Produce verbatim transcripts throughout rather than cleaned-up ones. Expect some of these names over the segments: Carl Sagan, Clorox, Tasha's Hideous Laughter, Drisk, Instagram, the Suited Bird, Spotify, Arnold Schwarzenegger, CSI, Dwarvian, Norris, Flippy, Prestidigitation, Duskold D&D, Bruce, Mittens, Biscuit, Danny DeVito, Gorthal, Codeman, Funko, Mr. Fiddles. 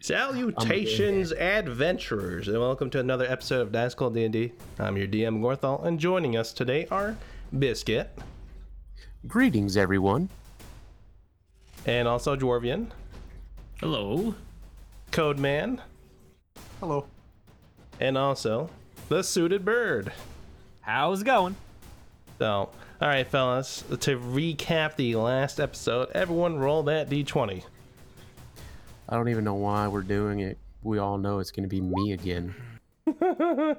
Salutations, adventurers, and welcome to another episode of Duskold D and D. I'm your D M, Gorthal, and joining us today are Biscuit. Greetings, everyone. And also Dwarvian. Hello. Codeman. Hello. And also the Suited Bird. How's it going? So, all right, fellas, to recap the last episode, everyone roll that d twenty. I don't even know why we're doing it. We all know it's going to be me again. Well,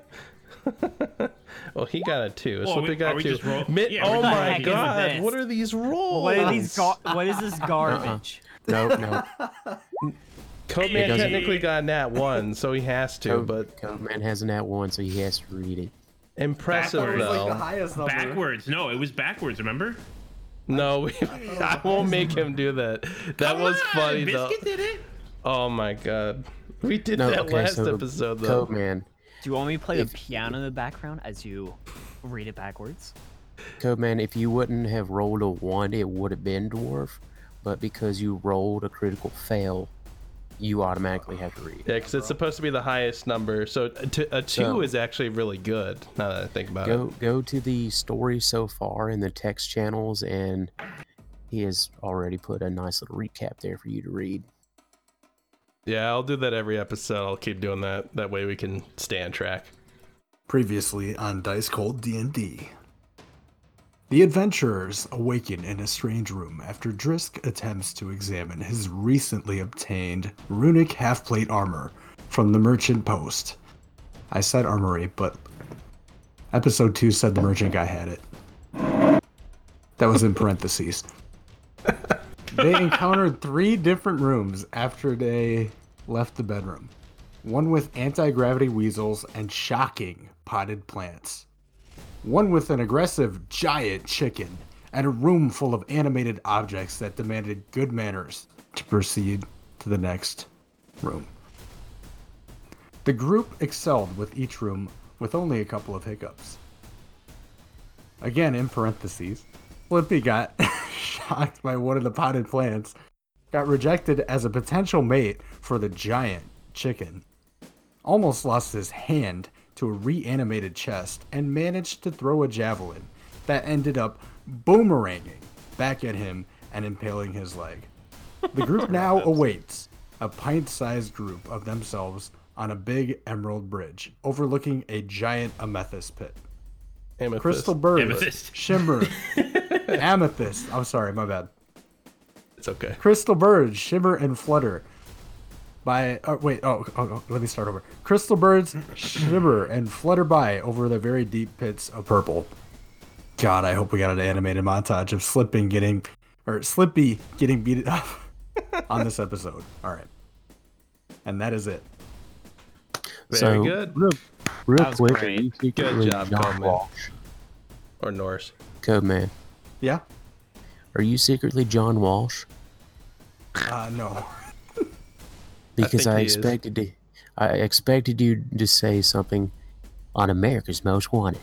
he got a two. Well, Flippy got a two. Mitt, yeah, oh my God! What are these rolls? What are these? Gar- what is this garbage? No, no. Codeman technically got an at one, so he has to. Code, but Codeman has an at one, so he has to read it. Impressive backwards, though. Like the highest number. Backwards. No, it was backwards. Remember? No, we, I won't make him do that. That Come was on, funny Biscuit though. Did it? Oh my God, we did no, that okay, last so episode though. Codeman. Do you want me to play if, the piano in the background as you read it backwards? Codeman, if you wouldn't have rolled a one, it would have been Dwarf, but because you rolled a critical fail, you automatically have to read it. Yeah, because it's supposed to be the highest number, so to, a two so, is actually really good, now that I think about go, it. Go to the story so far in the text channels, and he has already put a nice little recap there for you to read. Yeah, I'll do that every episode. I'll keep doing that. That way we can stay on track. Previously on Duskold D and D. The adventurers awaken in a strange room after Drisk attempts to examine his recently obtained runic half-plate armor from the merchant post. I said armory, but episode two said the merchant guy had it. That was in parentheses. They encountered three different rooms after they left the bedroom. One with anti-gravity weasels and shocking potted plants. One with an aggressive giant chicken and a room full of animated objects that demanded good manners to proceed to the next room. The group excelled with each room with only a couple of hiccups. Again, in parentheses, Flippy got shocked by one of the potted plants, got rejected as a potential mate for the giant chicken, almost lost his hand to a reanimated chest, and managed to throw a javelin that ended up boomeranging back at him and impaling his leg. The group now awaits a pint-sized group of themselves on a big emerald bridge overlooking a giant amethyst pit. Amethyst. Crystal bird, amethyst. Shimmer, amethyst. I'm sorry, my bad. It's okay. Crystal birds shimmer and flutter. By oh, wait, oh, oh, oh, let me start over. Crystal birds shimmer and flutter by over the very deep pits of purple. God, I hope we got an animated montage of slipping getting or Slippy getting beat up on this episode. All right, and that is it. Very so, good. Real, real quick, great. You good job, Codeman. Or Norris. Codeman. Yeah. Are you secretly John Walsh? Uh, no. Because I, I expected to, I expected you to say something on America's Most Wanted.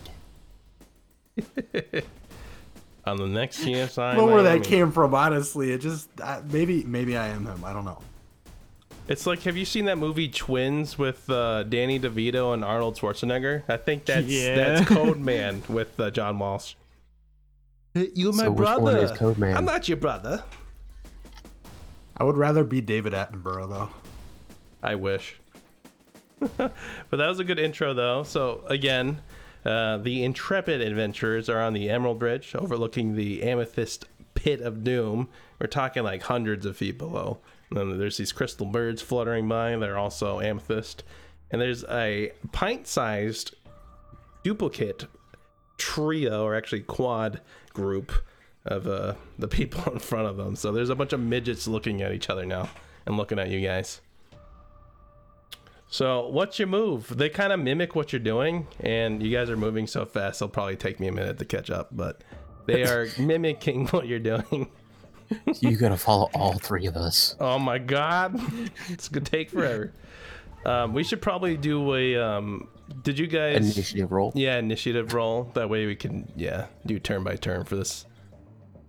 On the next C S I, I don't know where that came from. Honestly, it just I, maybe maybe I am him. I don't know. It's like, have you seen that movie Twins with uh, Danny DeVito and Arnold Schwarzenegger? I think that's yeah. that's Codeman with uh, John Walsh. You're my so brother. Which one is Codeman? I'm not your brother. I would rather be David Attenborough though. I wish. But that was a good intro, though. So, again, uh, the intrepid adventurers are on the Emerald Bridge overlooking the Amethyst Pit of Doom. We're talking like hundreds of feet below. And then there's these crystal birds fluttering by. They're also amethyst. And there's a pint-sized duplicate trio, or actually quad group, of uh, the people in front of them. So there's a bunch of midgets looking at each other now and looking at you guys. So what's your move? They kind of mimic what you're doing, and you guys are moving so fast, it'll probably take me a minute to catch up, but they are mimicking what you're doing. You got to follow all three of us. Oh my God. It's going to take forever. Um, we should probably do a, um, did you guys... Initiative roll? Yeah, initiative roll. That way we can, yeah, do turn by turn for this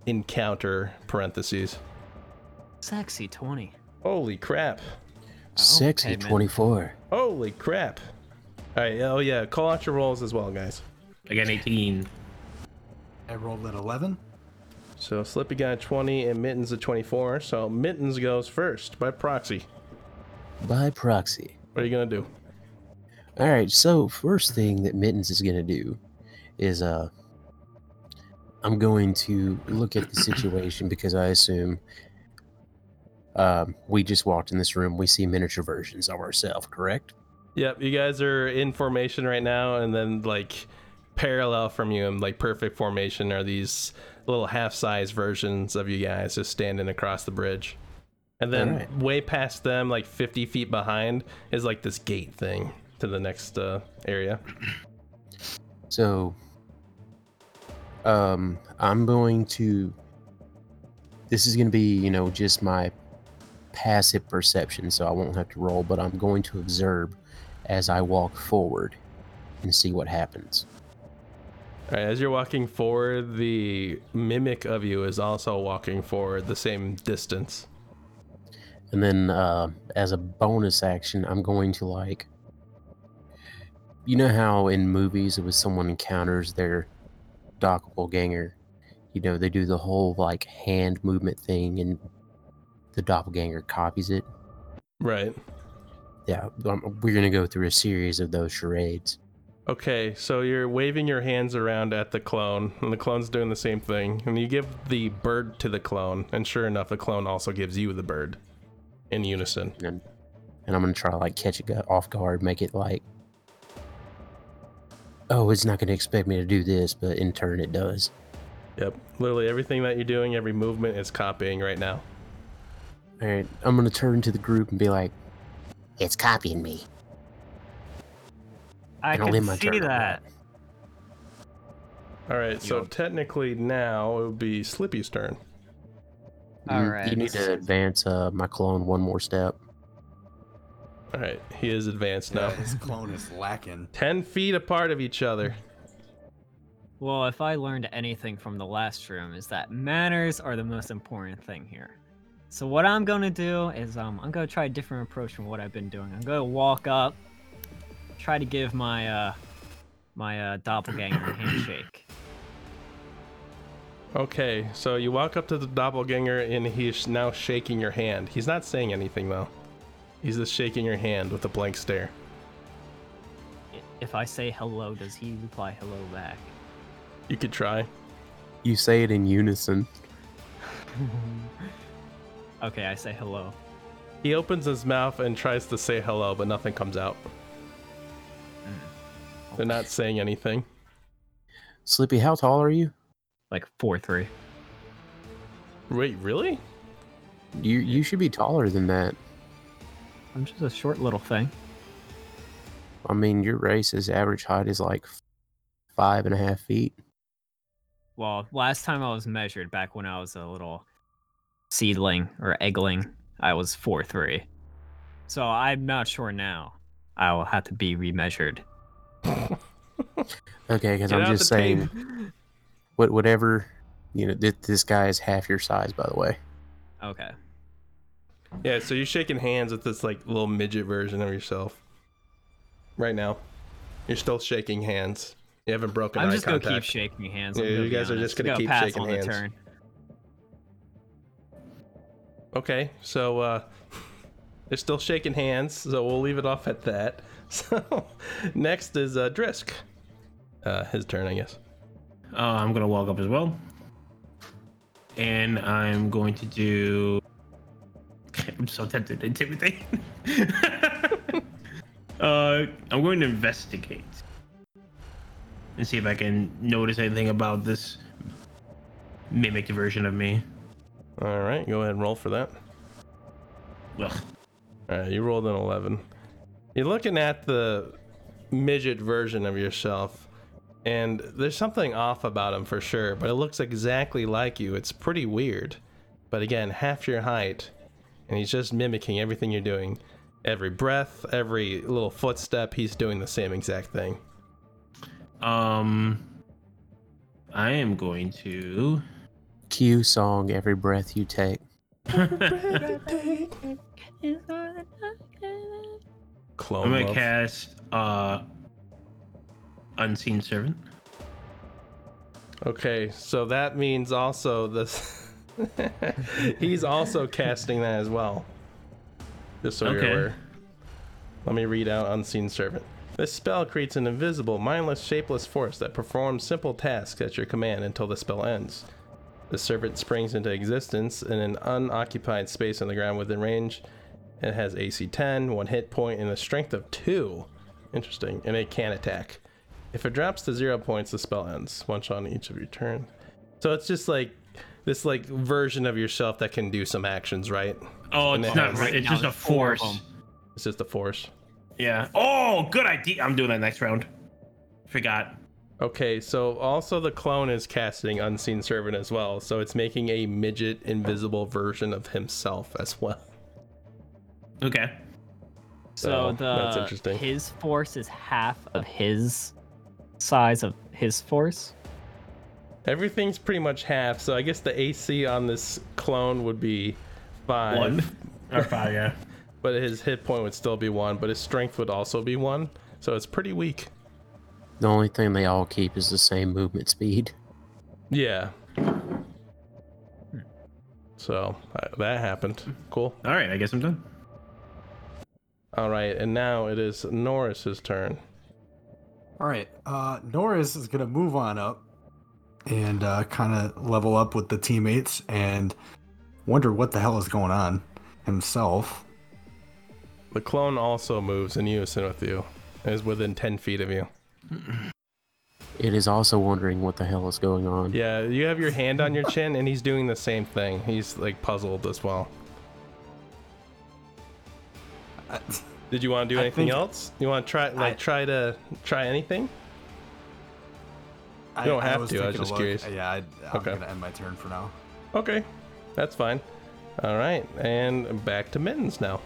encounter, parentheses. Sexy twenty. Holy crap. Sexy okay, twenty-four. Holy crap. All right. Oh, yeah. Call out your rolls as well, guys. I got eighteen. I rolled at eleven. So Flippy got twenty and Mittens at twenty-four. So Mittens goes first by proxy. By proxy. What are you going to do? All right. So first thing that Mittens is going to do is uh, I'm going to look at the situation because I assume um, we just walked in this room. We see miniature versions of ourselves, correct? Yep. You guys are in formation right now, and then like parallel from you in like perfect formation are these little half-size versions of you guys just standing across the bridge. And then right. way past them, like fifty feet behind, is like this gate thing to the next uh, area. So um, I'm going to... This is going to be, you know, just my passive perception, so I won't have to roll, but I'm going to observe as I walk forward and see what happens. All right, as you're walking forward, the mimic of you is also walking forward the same distance. And then uh, as a bonus action, I'm going to like, you know how in movies it was someone encounters their doppelganger, you know, they do the whole like hand movement thing and the doppelganger copies it. Right. Yeah, we're going to go through a series of those charades. Okay, so you're waving your hands around at the clone, and the clone's doing the same thing. And you give the bird to the clone, and sure enough, the clone also gives you the bird in unison. And, and I'm going to try to, like, catch it off guard, make it like, oh, it's not going to expect me to do this, but in turn it does. Yep, literally everything that you're doing, every movement is copying right now. All right, I'm going to turn to the group and be like, it's copying me. I can see that. All right, so technically now it would be Slippy's turn. All right. You need to advance uh, my clone one more step. All right, he is advanced now. Yeah, his clone is lacking. Ten feet apart of each other. Well, if I learned anything from the last room, is that manners are the most important thing here. So what I'm going to do is um, I'm going to try a different approach from what I've been doing. I'm going to walk up. Try to give my uh, my uh, doppelganger a handshake. Okay, so you walk up to the doppelganger and he's now shaking your hand. He's not saying anything though. He's just shaking your hand with a blank stare. If I say hello, does he reply hello back? You could try. You say it in unison. Okay, I say hello. He opens his mouth and tries to say hello, but nothing comes out. They're not saying anything. Slippy, how tall are you? Like four three. Wait, really? You you should be taller than that. I'm just a short little thing. I mean, your race's average height is like five and a half feet. Well, last time I was measured, back when I was a little seedling or eggling, I was four three. So I'm not sure now. I will have to be remeasured. Okay, because I'm just saying, tape. what, whatever, you know, th- this guy is half your size, by the way. Okay. Yeah, so you're shaking hands with this like little midget version of yourself. Right now, you're still shaking hands. You haven't broken. I'm eye just contact. gonna keep shaking hands. Yeah, you guys are just gonna, gonna keep pass shaking on hands. The turn. Okay, so uh, they're still shaking hands, so we'll leave it off at that. So next is uh, Drisk. Uh, his turn, I guess. Uh, I'm going to walk up as well. And I'm going to do... I'm so tempted to intimidate. uh, I'm going to investigate. And see if I can notice anything about this mimic version of me. All right, go ahead and roll for that. Ugh. All right, you rolled an eleven. You're looking at the midget version of yourself, and there's something off about him for sure, but it looks exactly like you. It's pretty weird, but again, half your height, and he's just mimicking everything you're doing. Every breath, every little footstep, he's doing the same exact thing. Um, I am going to... Cue song, every breath you take. Every breath I take. is for the darkness. Clone I'm gonna love. cast uh, Unseen Servant. Okay, so that means also this. He's also casting that as well. Just so okay. you're aware. Let me read out Unseen Servant. This spell creates an invisible, mindless, shapeless force that performs simple tasks at your command until the spell ends. The servant springs into existence in an unoccupied space on the ground within range. It has A C ten, one hit point, and a strength of two. Interesting. And it can attack. If it drops to zero points, the spell ends. One shot on each of your turn. So it's just like this like version of yourself that can do some actions, right? Oh, it's not right. It's just a force. It's just a force. Yeah. Oh, good idea. I'm doing that next round. Forgot. Okay, so also the clone is casting Unseen Servant as well, so it's making a midget invisible version of himself as well. Okay. So, so the that's interesting. His force is half of his size of his force? Everything's pretty much half, so I guess the A C on this clone would be five. One. Or five, yeah. But his hit point would still be one, but his strength would also be one, so it's pretty weak. The only thing they all keep is the same movement speed. Yeah. So uh, that happened. Cool. All right, I guess I'm done. All right, and now it is Norris's turn. All right, uh, Norris is going to move on up and uh, kind of level up with the teammates and wonder what the hell is going on himself. The clone also moves in unison with you. It is within ten feet of you. It is also wondering what the hell is going on. Yeah, you have your hand on your chin, and he's doing the same thing. He's like puzzled as well. I, Did you want to do I anything think, else? You want to try like I, try to try anything? I, you don't I, have I to. I was just curious. Yeah, I, I'm okay. gonna end my turn for now. Okay, that's fine. All right, and back to Mittens now.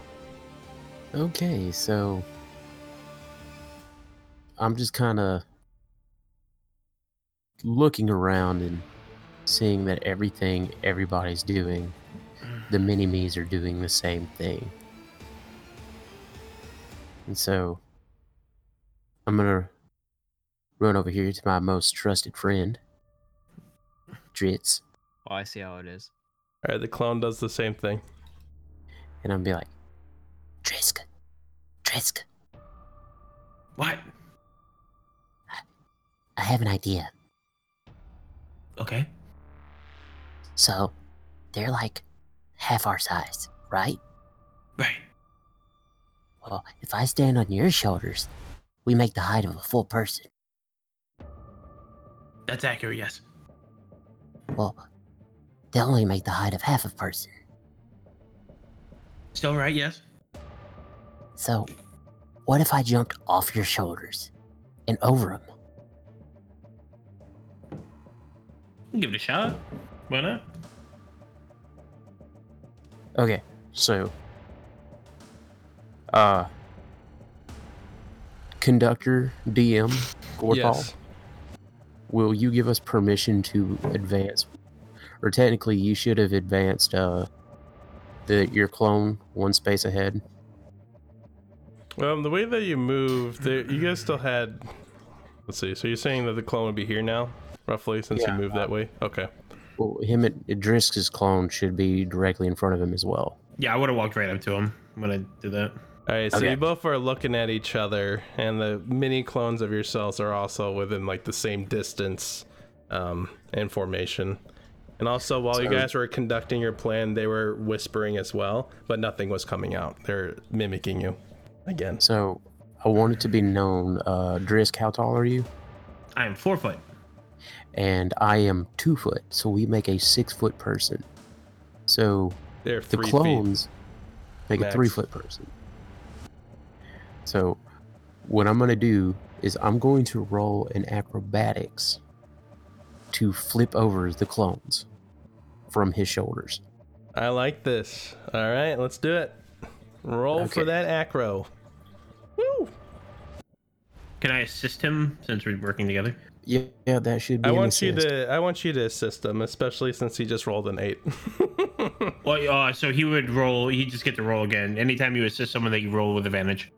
Okay, so I'm just kind of looking around and seeing that everything everybody's doing, the mini-me's are doing the same thing. And so I'm going to run over here to my most trusted friend, Dritz. Oh, I see how it is. All right, the clone does the same thing. And I'm going to be like, Drisk, Drisk. What? I have an idea. Okay. So, they're like half our size, right? Right. Well, if I stand on your shoulders, we make the height of a full person. That's accurate, yes. Well, they'll only make the height of half a person. Still right, yes. So, what if I jumped off your shoulders and over them? Give it a shot. Why not? Okay, so uh Conductor D M Gorthal, yes. Will you give us permission to advance? Or technically you should have advanced uh the your clone one space ahead. Well, the way that you moved, you guys still had let's see, so you're saying that the clone would be here now? Roughly, since yeah, he moved uh, that way? Okay. Well, him at Drisk's clone should be directly in front of him as well. Yeah, I would have walked right up to him when I did that. All right, so okay. You both are looking at each other, and the mini clones of yourselves are also within, like, the same distance um, and formation. And also, while so, you guys were conducting your plan, they were whispering as well, but nothing was coming out. They're mimicking you again. So, I want it to be known, uh, Drisk, how tall are you? I am four foot. And I am two foot, so we make a six foot person. So they're the clones make max. A three foot person. So what I'm going to do is I'm going to roll an acrobatics to flip over the clones from his shoulders. I like this. All right, let's do it. Roll okay. for that acro. Woo! Can I assist him since we're working together? Yeah, yeah, that should be. I want you to I want you to assist him, especially since he just rolled an eight. Well, uh, so he would roll. He'd just get to roll again. Anytime you assist someone, they roll with advantage.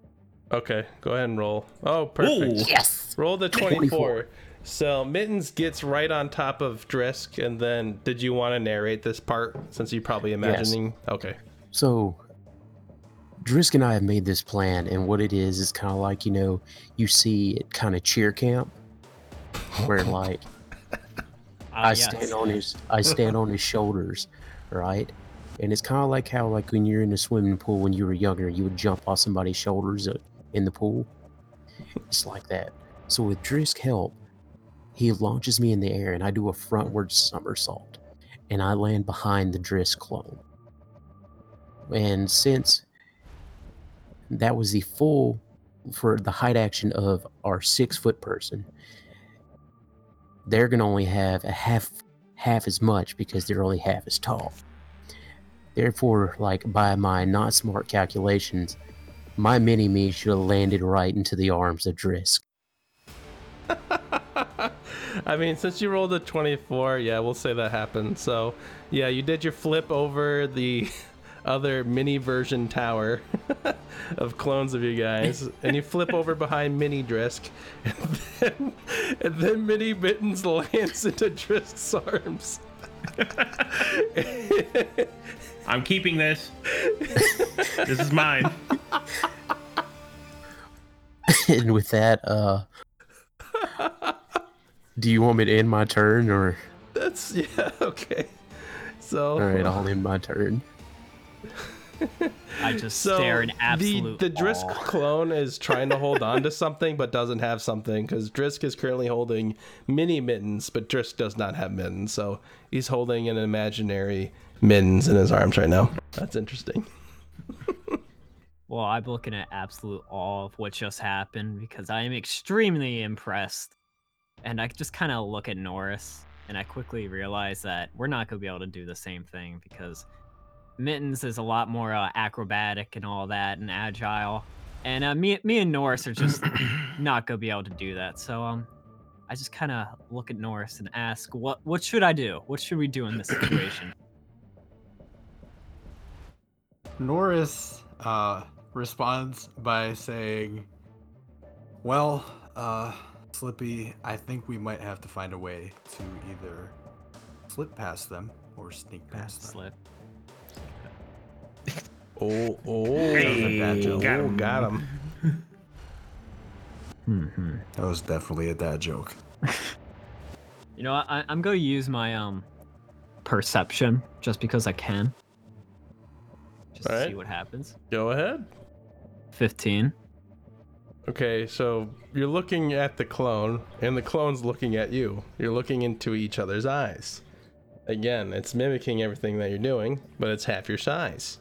Okay, go ahead and roll. Oh, perfect. Ooh, yes. Roll the twenty-four. twenty-four. So Mittens gets right on top of Drisk, and then did you want to narrate this part since you're probably imagining? Yes. Okay. So Drisk and I have made this plan, and what it is is kind of like, you know, you see at kind of cheer camp where like uh, I yes. stand on his I stand on his shoulders, right? And it's kind of like how like when you're in a swimming pool when you were younger, you would jump off somebody's shoulders in the pool. It's like that. So with Drisk's help, he launches me in the air, and I do a frontward somersault, and I land behind the Drisk clone. And since that was the full for the height action of our six-foot person, they're going to only have a half half as much because they're only half as tall. Therefore, like by my not smart calculations, my mini-me should have landed right into the arms of Drisk. I mean, since you rolled a twenty-four, yeah, we'll say that happened. So, yeah, you did your flip over the other mini version tower of clones of you guys, and you flip over behind Mini Drisk, and then, and then Mini Mittens lands into Drisk's arms. I'm keeping this. This is mine. And with that, uh... do you want me to end my turn, or? That's, yeah, okay. So. All right, I'll end my turn. I just so stare in absolute the, the Drisk awe. Clone is trying to hold on to something, but doesn't have something, because Drisk is currently holding mini Mittens, but Drisk does not have Mittens, so he's holding an imaginary Mittens in his arms right now. That's interesting. Well, I'm looking at absolute awe of what just happened, because I am extremely impressed. And I just kind of look at Norris, and I quickly realize that we're not going to be able to do the same thing, because Mittens is a lot more uh, acrobatic and all that and agile. And uh, me, me and Norris are just not going to be able to do that. So um, I just kind of look at Norris and ask, what, what should I do? What should we do in this situation? Norris uh, responds by saying, well, uh... Flippy, I think we might have to find a way to either slip past them or sneak past them. Slip. Oh, oh. Hey, that was a bad joke. Got him. Got him. Mm-hmm. That was definitely a dad joke. You know, I, I'm going to use my um perception just because I can. Just All to right. see what happens. Go ahead. fifteen. Okay, so you're looking at the clone, and the clone's looking at you. You're looking into each other's eyes. Again, it's mimicking everything that you're doing, but it's half your size.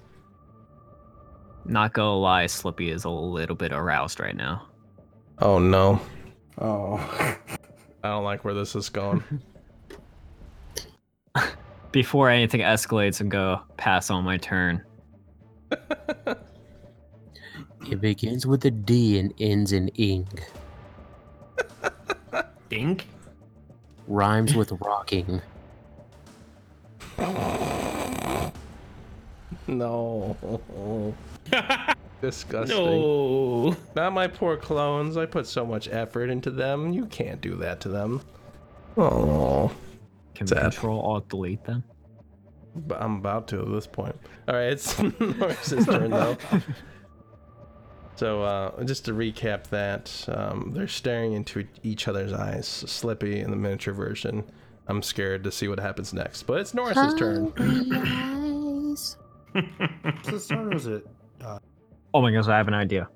Not gonna lie, Slippy is a little bit aroused right now. Oh, no. Oh. I don't like where this is going. Before anything escalates, I'm gonna pass on my turn. It begins with a D and ends in ing. Ding? Rhymes with rocking. No. Disgusting. No. Not my poor clones. I put so much effort into them. You can't do that to them. Oh. Can we control alt delete them? But I'm about to at this point. All right, it's Norris's turn though. So uh, just to recap that, um, they're staring into each other's eyes. Slippy in the miniature version. I'm scared to see what happens next, but it's Norris's turn. Whose turn was it? Uh... Oh my gosh, I have an idea.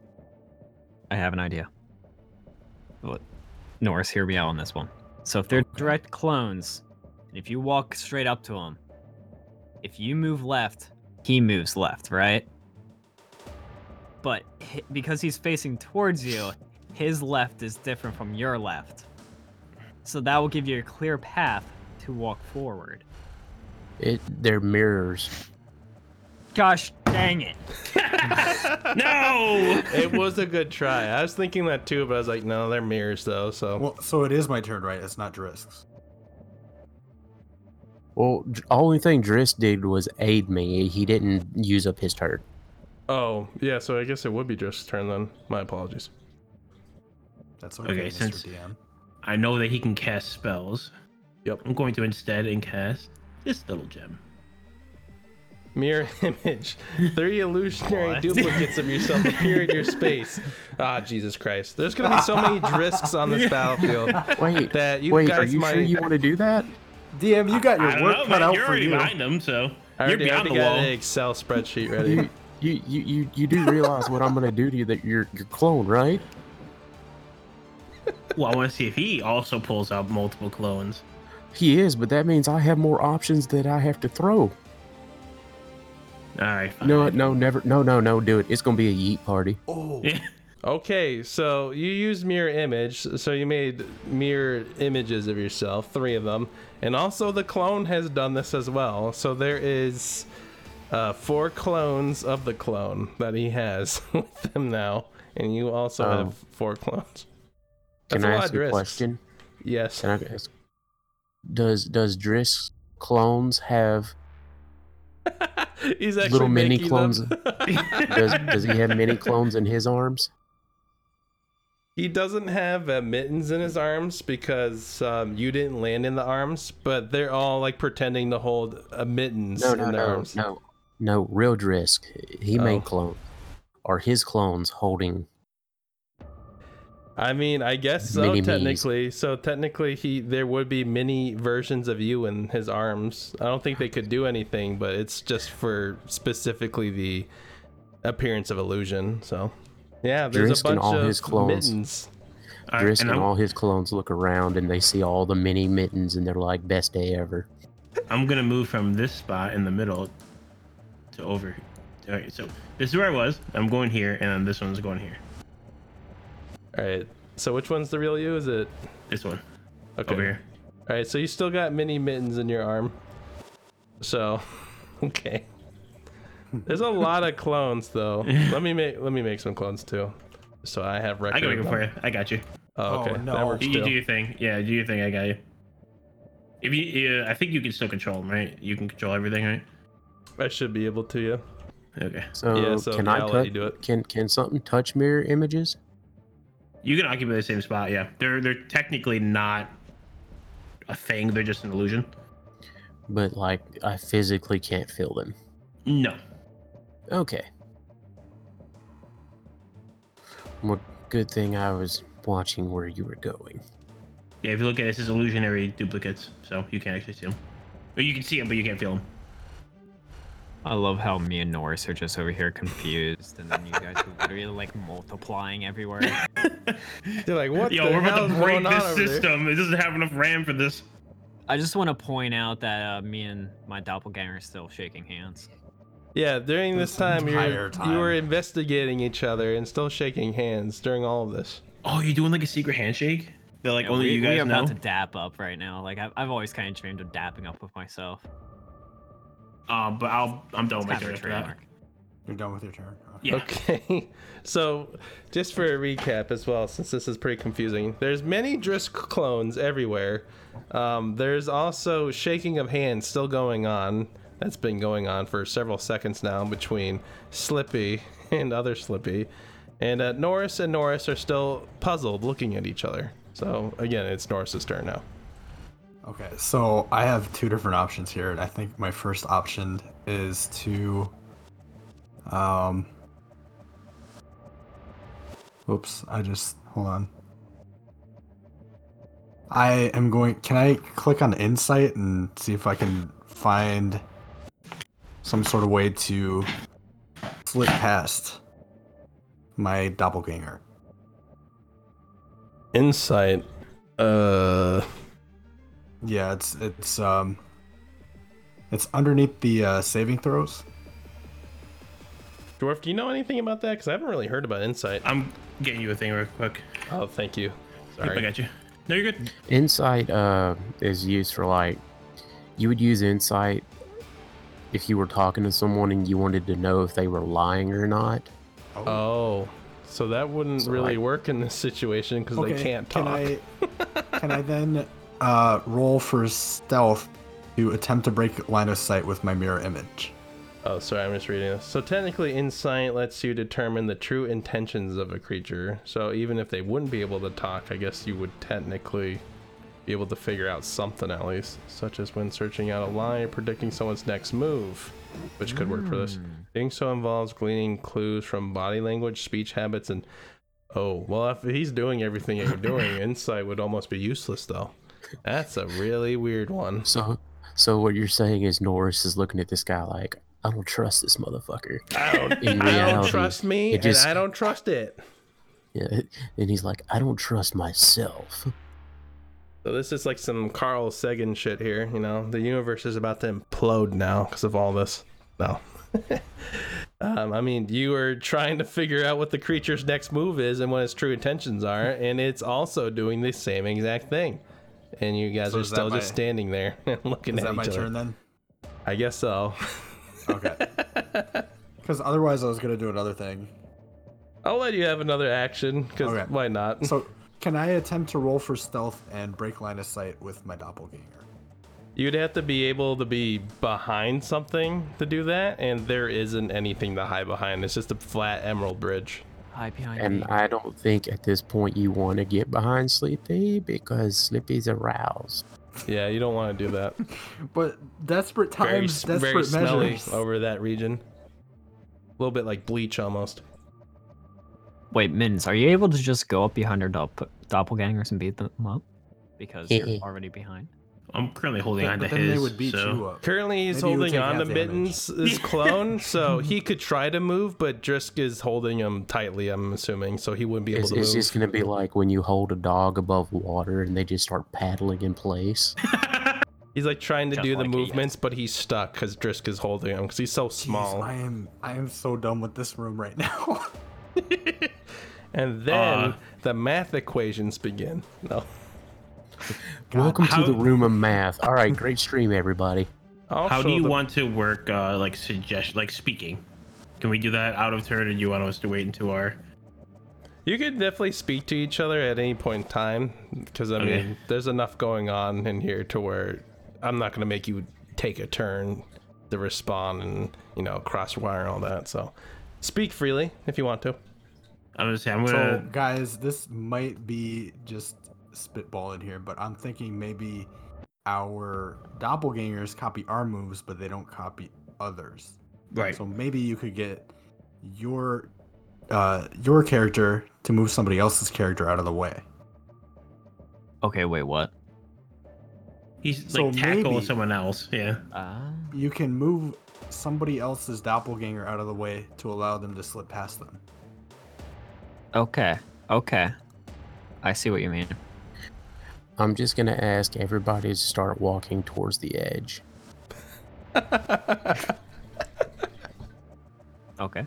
I have an idea. Look, Norris, hear me out on this one. So if they're okay. direct clones, and if you walk straight up to them, if you move left, he moves left, right? But because he's facing towards you, his left is different from your left. So that will give you a clear path to walk forward. It, they're mirrors. Gosh dang it. No! It was a good try. I was thinking that too, but I was like, no, they're mirrors though. So well, so it is my turn, right? It's not Drisk's. Well, only thing Drisk did was aid me. He didn't use up his turn. Oh, yeah, so I guess it would be Drisk's turn then. My apologies. That's okay, okay Mister D M. I know that he can cast spells. Yep. I'm going to instead and cast this little gem. Mirror image. Three illusionary what? duplicates of yourself appear in your space. Ah, oh, Jesus Christ. There's going to be so many Drisks on this battlefield. Wait, that you wait, guys are you might... sure you want to do that? D M, you got your I, I work know, cut man. out You're for you. You're already behind them, so I already, you're beyond I already the got wall. An Excel spreadsheet ready. You, you, you, you do realize what I'm going to do to you, that you're, you're clone, right? Well, I want to see if he also pulls out multiple clones. He is, but that means I have more options that I have to throw. All right. Fine. No, no, never. No, no, no, do it. It's going to be a yeet party. Oh. Okay, so you used mirror image. So you made mirror images of yourself, three of them. And also the clone has done this as well. So there is... Uh, four clones of the clone that he has with him now, and you also um, have four clones. That's can I ask a question? Yes. Can I ask? Does does Drisk clones have He's little mini clones? does does he have mini clones in his arms? He doesn't have uh, mittens in his arms because um, you didn't land in the arms, but they're all like pretending to hold uh, mittens no, no, in their no, arms. No. No, real Drisk, he oh. made clone, or his clones holding. I mean, I guess so, mini technically. Me's. So technically, he there would be mini versions of you in his arms. I don't think they could do anything, but it's just for specifically the appearance of illusion. So, yeah, there's Drisk a bunch and all of his clones. Mittens. Right, Drisk and, and all his clones look around, and they see all the mini mittens, and they're like, best day ever. I'm going to move from this spot in the middle to over. All right, so this is where I was. I'm going here, and then this one's going here. All right, so which one's the real you? Is it this one? Okay. Over here. All right, so you still got mini mittens in your arm. So, okay. There's a lot of clones, though. Let me make let me make some clones too, so I have record. I can make them for you. I got you. Oh, okay. Oh, no. That works you too. Do your thing. Yeah, do your thing. I got you. If you, uh, I think you can still control them, right? You can control everything, right? I should be able to, yeah. Okay. So, yeah, so can yeah, I I'll touch, do it. Can can something touch mirror images? You can occupy the same spot, yeah. They're they're technically not a thing, they're just an illusion. But like I physically can't feel them. No. Okay. Well, good thing I was watching where you were going. Yeah, if you look at this, it's illusionary duplicates, so you can't actually see them. Or you can see them, but you can't feel them. I love how me and Norris are just over here confused, and then you guys are literally like multiplying everywhere. They're like, what? Yo, the we're about to break this system. There? It doesn't have enough RAM for this. I just want to point out that uh, me and my doppelganger are still shaking hands. Yeah, during this, this time, you're, time you were investigating each other and still shaking hands during all of this. Oh, you're doing like a secret handshake? They're like, yeah, only we, you guys we are know. About to dap up right now. Like I've, I've always kind of dreamed of dapping up with myself. Um, but I'll, I'm done with my turn. You're done with your turn. Okay. Yeah. Okay. So just for a recap as well, since this is pretty confusing, there's many Drisk clones everywhere. Um, there's also shaking of hands still going on. That's been going on for several seconds now between Slippy and other Slippy. And uh, Norris and Norris are still puzzled looking at each other. So again, it's Norris's turn now. Okay, so I have two different options here, and I think my first option is to, um, oops, I just, hold on. I am going, can I click on Insight and see if I can find some sort of way to slip past my doppelganger? Insight, uh... Yeah, it's it's um, it's underneath the uh, saving throws. Dwarf, do you know anything about that? Because I haven't really heard about Insight. I'm getting you a thing real quick. Oh, thank you. Sorry, yep, I got you. No, you're good. Insight uh is used for like, you would use Insight if you were talking to someone and you wanted to know if they were lying or not. Oh, oh so that wouldn't so really I... work in this situation because okay, they can't talk. Can I, can I then? Uh, roll for stealth to attempt to break line of sight with my mirror image. Oh, sorry, I'm just reading this. So technically, insight lets you determine the true intentions of a creature. So even if they wouldn't be able to talk, I guess you would technically be able to figure out something at least, such as when searching out a lie or predicting someone's next move, which could work for this. Doing so involves gleaning clues from body language, speech habits, and... Oh, well, if he's doing everything that you're doing, insight would almost be useless, though. That's a really weird one. So, so what you're saying is Norris is looking at this guy like... I don't trust this motherfucker. I don't, reality, I don't trust me, and just, I don't trust it. Yeah, and he's like, I don't trust myself. So this is like some Carl Sagan shit here, you know? The universe is about to implode now because of all this. No. um, I mean, you are trying to figure out what the creature's next move is and what its true intentions are, and it's also doing the same exact thing. And you guys so are still my, just standing there and looking at each other. Is that my turn then? I guess so. Okay. Because otherwise I was going to do another thing. I'll let you have another action, because okay. Why not? So, can I attempt to roll for stealth and break line of sight with my doppelganger? You'd have to be able to be behind something to do that, and there isn't anything to hide behind. It's just a flat emerald bridge. Hide behind And me. I don't think at this point you want to get behind Sleepy, because Sleepy's aroused. Yeah, you don't want to do that. But desperate times, very, desperate very measures over that region. A little bit like bleach almost. Wait, Mittens, are you able to just go up behind your doppel- doppelgangers and beat them up? Because you're already behind. I'm currently holding yeah, on to his. They would beat so. You up. Currently, he's Maybe holding on to Mittens' his clone, so he could try to move, but Drisk is holding him tightly, I'm assuming, so he wouldn't be able it's, to it's move. It's just going to be like when you hold a dog above water and they just start paddling in place. He's like trying to just do like the movements, but he's stuck because Drisk is holding him because he's so small. Jeez, I am, I am so done with this room right now. And then uh, the math equations begin. No. God, Welcome how, to the room of math. All right, great stream, everybody. Also, how do you the, want to work, uh, like suggest, like speaking? Can we do that out of turn, and you want us to wait until our? You could definitely speak to each other at any point in time, because I okay. mean, there's enough going on in here to where I'm not going to make you take a turn to respond and you know crosswire and all that. So, speak freely if you want to. I'm just saying, I'm gonna... So, guys, this might be just. Spitball in here, but I'm thinking maybe our doppelgangers copy our moves, but they don't copy others. Right. So maybe you could get your uh, your character to move somebody else's character out of the way. Okay, wait, what? He's so like tackle someone else. Yeah. Uh... You can move somebody else's doppelganger out of the way to allow them to slip past them. Okay. Okay. I see what you mean. I'm just going to ask everybody to start walking towards the edge. Okay.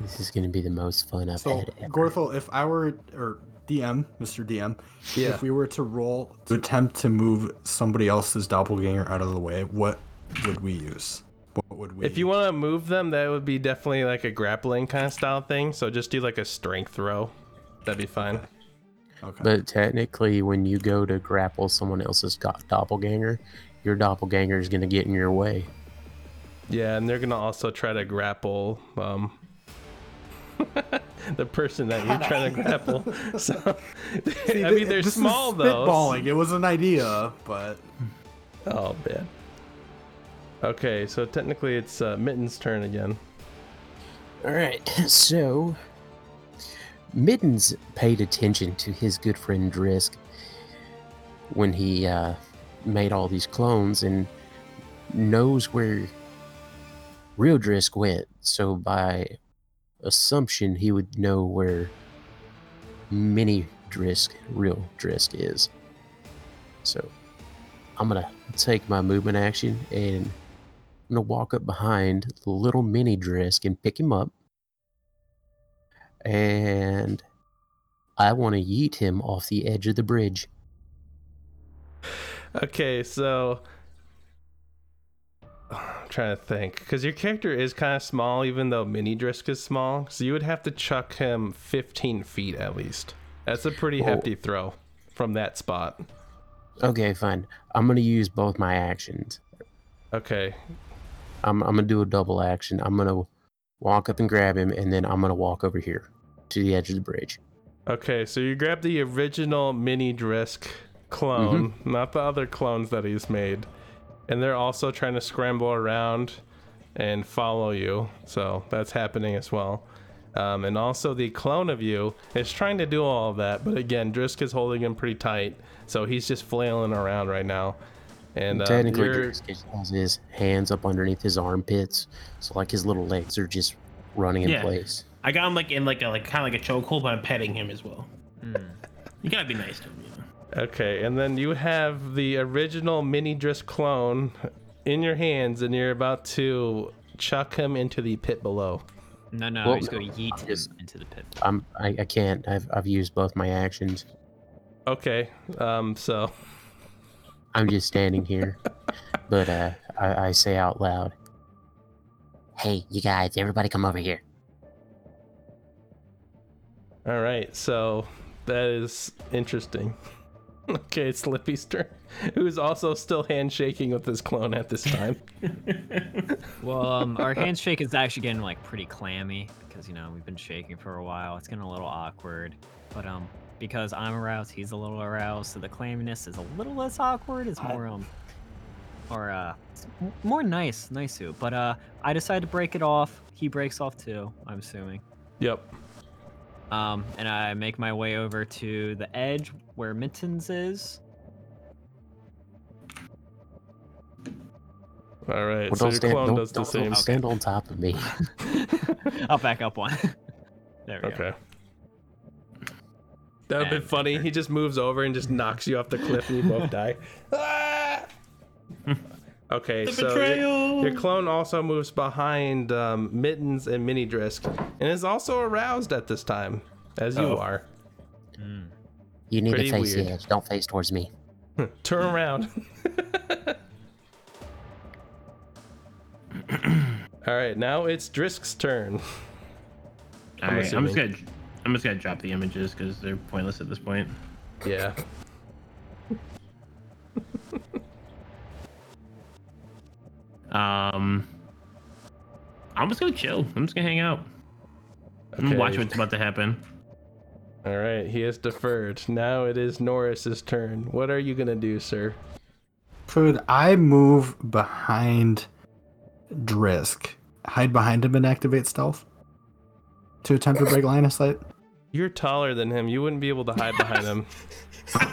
This is going to be the most fun I've so, had ever. Gorthal, if I were, or D M, Mister D M, yeah. if we were to roll to attempt to move somebody else's doppelganger out of the way, what would we use? What would we If you want to move them, that would be definitely like a grappling kind of style thing. So just do like a strength throw. That'd be fine. Okay. Okay. But technically, when you go to grapple someone else's do- doppelganger, your doppelganger is going to get in your way. Yeah, and they're going to also try to grapple um, the person that you're trying to grapple. So, See, I mean, they're this small, is though. Spitballing. It was an idea, but... Oh, man. Okay, so technically it's uh, Mittens' turn again. All right, so... Mittens paid attention to his good friend Drisk when he uh, made all these clones and knows where real Drisk went. So by assumption, he would know where mini Drisk, real Drisk is. So I'm going to take my movement action and I'm going to walk up behind the little mini Drisk and pick him up. And I want to yeet him off the edge of the bridge. Okay, so I'm trying to think, because your character is kind of small, even though Mini Drisk is small, so you would have to chuck him fifteen feet at least. That's a pretty hefty well, throw from that spot. Okay, fine. I'm going to use both my actions. Okay. I'm, I'm going to do a double action. I'm going to walk up and grab him, and then I'm going to walk over here to the edge of the bridge. Okay, so you grab the original mini Drisk clone, mm-hmm. not the other clones that he's made. And they're also trying to scramble around and follow you. So that's happening as well. Um, and also the clone of you is trying to do all of that, but again, Drisk is holding him pretty tight, so he's just flailing around right now. And uh, technically, Drisk has his hands up underneath his armpits, so like his little legs are just running in yeah. place. I got him like in like a like kind of like a chokehold, but I'm petting him as well. Mm. You gotta be nice to him. You know? Okay, and then you have the original mini Drisk clone in your hands, and you're about to chuck him into the pit below. No, no, well, he's going to yeet him into the pit. I'm, I, I can't. I've, I've used both my actions. Okay, um, so I'm just standing here, but uh, I, I say out loud, "Hey, you guys! Everybody, come over here!" All right, so that is interesting. Okay, it's Slippy's turn, who is also still handshaking with his clone at this time. Well, um, our handshake is actually getting like pretty clammy because, you know, we've been shaking for a while. It's getting a little awkward, but um, because I'm aroused, he's a little aroused, so the clamminess is a little less awkward. It's more um, or uh, more nice, nice-oo. But uh, I decide to break it off. He breaks off too, I'm assuming. Yep. Um, and I make my way over to the edge where Mittens is. All right, well, so your stand, clone does the same. Don't stand on top of me. I'll back up one. There we okay. go. Okay. That would be funny. He just moves over and just knocks you off the cliff and you both die. Ah! Okay, the so your, your clone also moves behind um, Mittens and Mini Drisk, and is also aroused at this time, as oh. you are. Mm. You need Pretty to face weird. the edge. Don't face towards me. Turn around. All right, now it's Drisk's turn. All I'm right, I'm just gonna, I'm just gonna drop the images because they're pointless at this point. Yeah. Um, I'm just gonna chill. I'm just gonna hang out. Okay. I'm gonna watch what's about to happen. All right, he has deferred. Now it is Norris's turn. What are you gonna do, sir? Food. I move behind Drisk, hide behind him, and activate stealth to attempt to break line of sight. You're taller than him. You wouldn't be able to hide behind him.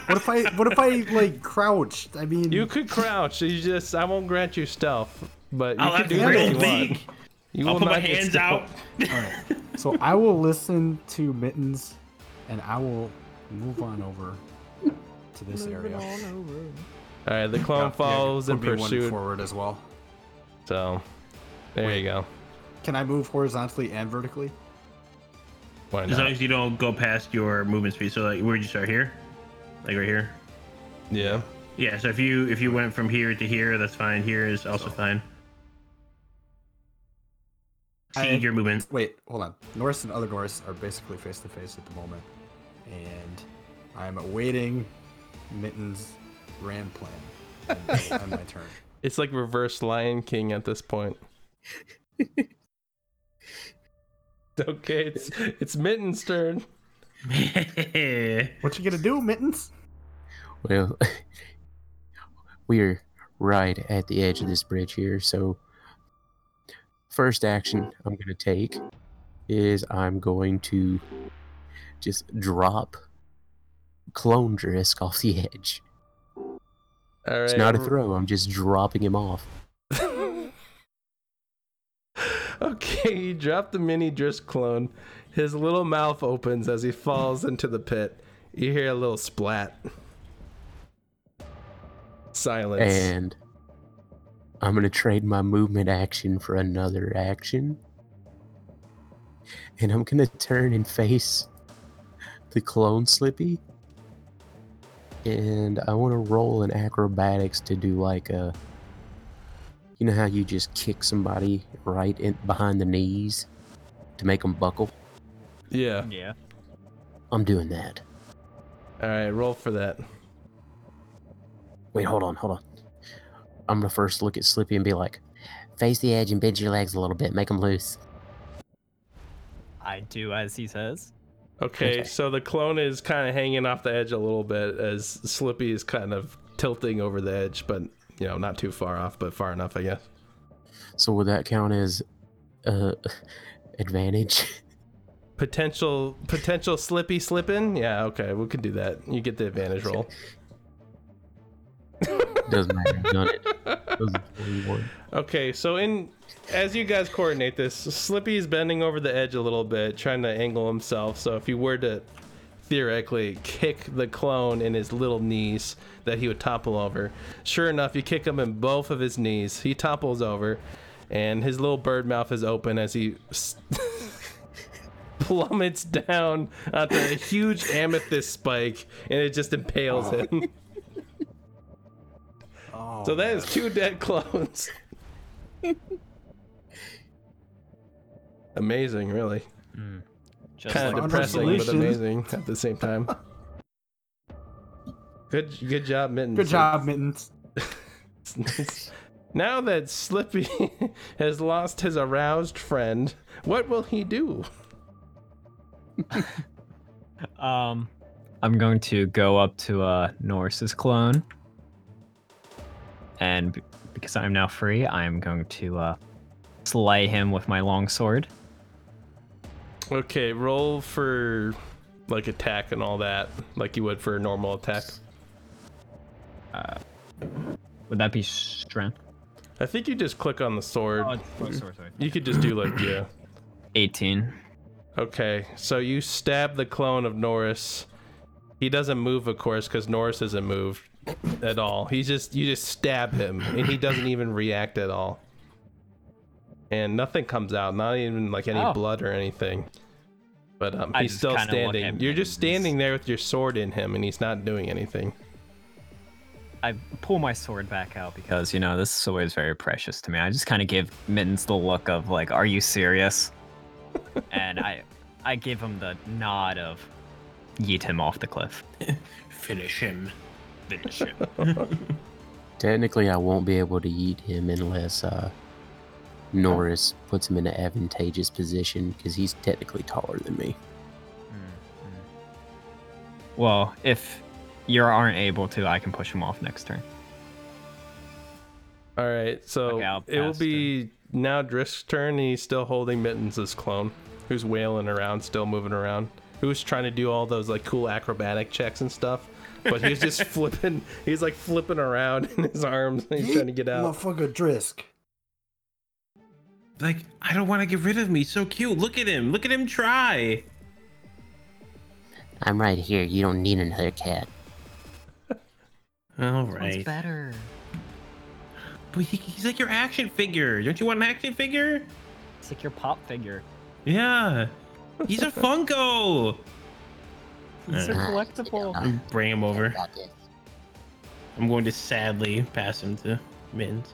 What if I, what if I like crouched? I mean, you could crouch. You just, I won't grant you stealth, but you I'll can do real big. You I'll will put not my hands out. All right. So I will listen to Mittens, and I will move on over to this moving area. Over. All right, the clone yeah, follows yeah, in pursuit forward as well. So there Wait, you go. Can I move horizontally and vertically? As long as you don't go past your movement speed. So like, where'd you start here? Like right here? Yeah. Yeah, so if you if you went from here to here, that's fine. Here is also so. fine. Speed your movement. Wait, hold on. Norris and other Norris are basically face to face at the moment. And I'm awaiting Mittens' grand plan. And I'm my turn. It's like reverse Lion King at this point. Okay, it's it's Mittens' turn. What you gonna do, Mittens? Well, we're right at the edge of this bridge here, so first action I'm gonna take is I'm going to just drop clone Drisk off the edge. All right, it's not a throw, I'm just dropping him off. Okay, you drop the mini Drisk clone. His little mouth opens as he falls into the pit. You hear a little splat. Silence. And I'm going to trade my movement action for another action. And I'm going to turn and face the clone Slippy. And I want to roll an acrobatics to do like a... You know how you just kick somebody right in behind the knees to make them buckle? Yeah. Yeah. I'm doing that. All right, roll for that. Wait, hold on, hold on. I'm going to first look at Slippy and be like, face the edge and bend your legs a little bit. Make them loose. I do as he says. Okay, okay. So the clone is kind of hanging off the edge a little bit as Slippy is kind of tilting over the edge, but, you know, not too far off, but far enough, I guess. So would that count as uh, advantage? Potential potential Slippy slipping? Yeah, okay, we could do that. You get the advantage roll. Doesn't matter. Done it. Doesn't okay, so in as you guys coordinate this, Slippy's bending over the edge a little bit, trying to angle himself. So if you were to theoretically kick the clone in his little knees, that he would topple over. Sure enough, you kick him in both of his knees. He topples over, and his little bird mouth is open as he plummets down onto a huge amethyst spike, and it just impales oh. him. Oh, so that man. is two dead clones. Amazing, really. Mm. Kind of depressing, but amazing at the same time. Good, good job, Mittens. Good job, Mittens. Now that Slippy has lost his aroused friend, what will he do? um, I'm going to go up to uh, Norris's clone. And because I'm now free, I'm going to uh, slay him with my longsword. Okay, roll for like attack and all that, like you would for a normal attack. Uh, would that be strength? I think you just click on the sword. Oh, oh, sorry, sorry. You could just do like, yeah. eighteen. Okay, so you stab the clone of Norris. He doesn't move, of course, because Norris isn't moved at all. He's just you just stab him and he doesn't even react at all, and nothing comes out, not even like any oh. blood or anything, but um he's still standing. You're just standing there with your sword in him and he's not doing anything. I pull my sword back out because, you know, this is always very precious to me. I just kind of give Mittens the look of like, are you serious? And I I give him the nod of yeet him off the cliff. Finish him. Technically, I won't be able to yeet him unless uh, Norris puts him in an advantageous position because he's technically taller than me. Mm-hmm. Well, if you aren't able to, I can push him off next turn. All right, so okay, it will be him. Now Drisk's turn. He's still holding Mittens' clone, who's wailing around, still moving around, who's trying to do all those like cool acrobatic checks and stuff. But he's just flipping. He's like flipping around in his arms. And he's trying to get out. Motherfucker, Drisk. Like, I don't want to get rid of him. He's so cute. Look at him. Look at him try. I'm right here. You don't need another cat. All right. It's better. But he, he's like your action figure. Don't you want an action figure? It's like your pop figure. Yeah. He's a Funko. It's a collectible. I'm bring him over. I'm going to sadly pass him to Mittens.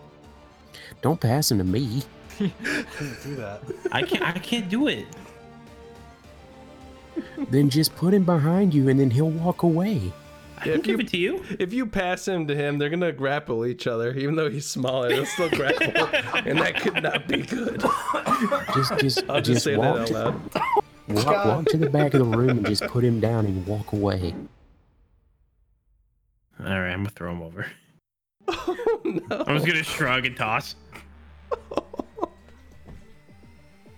Don't pass him to me. I can't do that. I can't. I can't do it. Then just put him behind you, and then he'll walk away. I yeah, can give you, it to you. If you pass him to him, they're gonna grapple each other. Even though he's smaller, they'll still grapple, and that could not be good. Just, just, I'll just, just say walk. that out loud. Walk, walk to the back of the room and just put him down and walk away. All right, I'm gonna throw him over. Oh, no. I was gonna shrug and toss.